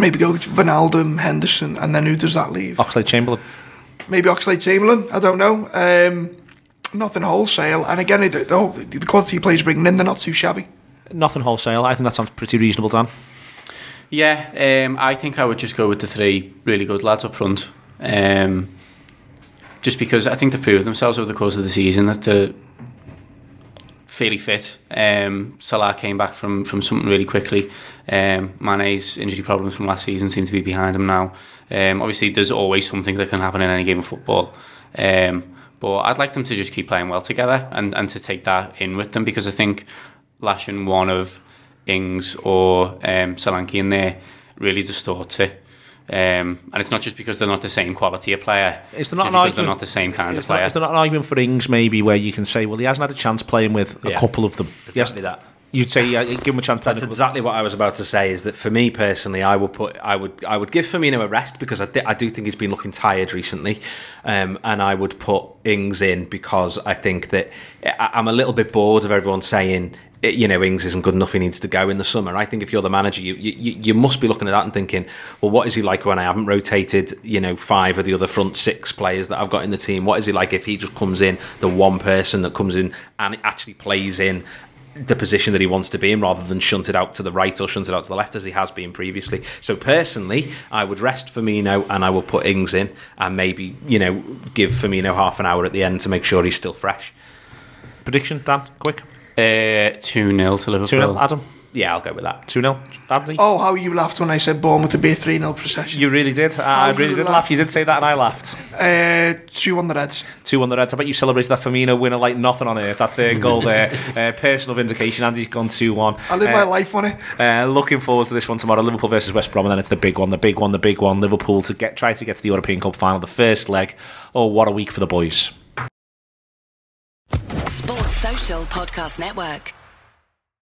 maybe go with Wijnaldum, Henderson, and then who does that leave? Oxlade-Chamberlain. Maybe Oxlade-Chamberlain, I don't know. Um, nothing wholesale. And again, the, the, whole, the quality players bringing in, they're not too shabby. Nothing wholesale. I think that sounds pretty reasonable, Dan. Yeah, um, I think I would just go with the three really good lads up front. Um, just because I think they've proved themselves over the course of the season that they're fairly fit. Um, Salah came back from, from something really quickly. Um, Mane's injury problems from last season seem to be behind him now. Um, obviously, there's always something that can happen in any game of football. Um, but I'd like them to just keep playing well together and, and to take that in with them, because I think lashing one of Ings or um, Solanke in there really distorts it. Um, and it's not just because they're not the same quality of player. Is there not an argument, they're not the same kind of player. Not, is there not an argument for Ings maybe where you can say, well, he hasn't had a chance playing with a yeah, couple of them? Exactly that. You'd say, yeah, give him a chance. That's exactly what I was about to say, is that for me personally, I would put, I would, I would give Firmino a rest because I, th- I do think he's been looking tired recently, um, and I would put Ings in because I think that I- I'm a little bit bored of everyone saying it, you know, Ings isn't good enough, he needs to go in the summer. I think if you're the manager, you, you you must be looking at that and thinking, well, what is he like when I haven't rotated, you know, five of the other front six players that I've got in the team? What is he like if he just comes in, the one person that comes in and actually plays in the position that he wants to be in, rather than shunted out to the right or shunted out to the left as he has been previously? So personally, I would rest Firmino and I will put Ings in, and maybe, you know, give Firmino half an hour at the end to make sure he's still fresh. Prediction, Dan, quick. Uh, two nil to Liverpool. two nil, Adam. Yeah, I'll go with that. two nil, Andy. Oh, how you laughed when I said Bournemouth would be a three nil procession. You really did. I, I really did laugh. laugh. You did say that and I laughed. Uh, two one the Reds. two one the Reds. I bet you celebrated that Firmino winner like nothing on earth, that third goal there. Uh, personal vindication. Andy's gone two one. I live uh, my life on it. Uh, looking forward to this one tomorrow. Liverpool versus West Brom, and then it's the big one, the big one, the big one. Liverpool to get try to get to the European Cup final, the first leg. Oh, what a week for the boys. Sports Social Podcast Network.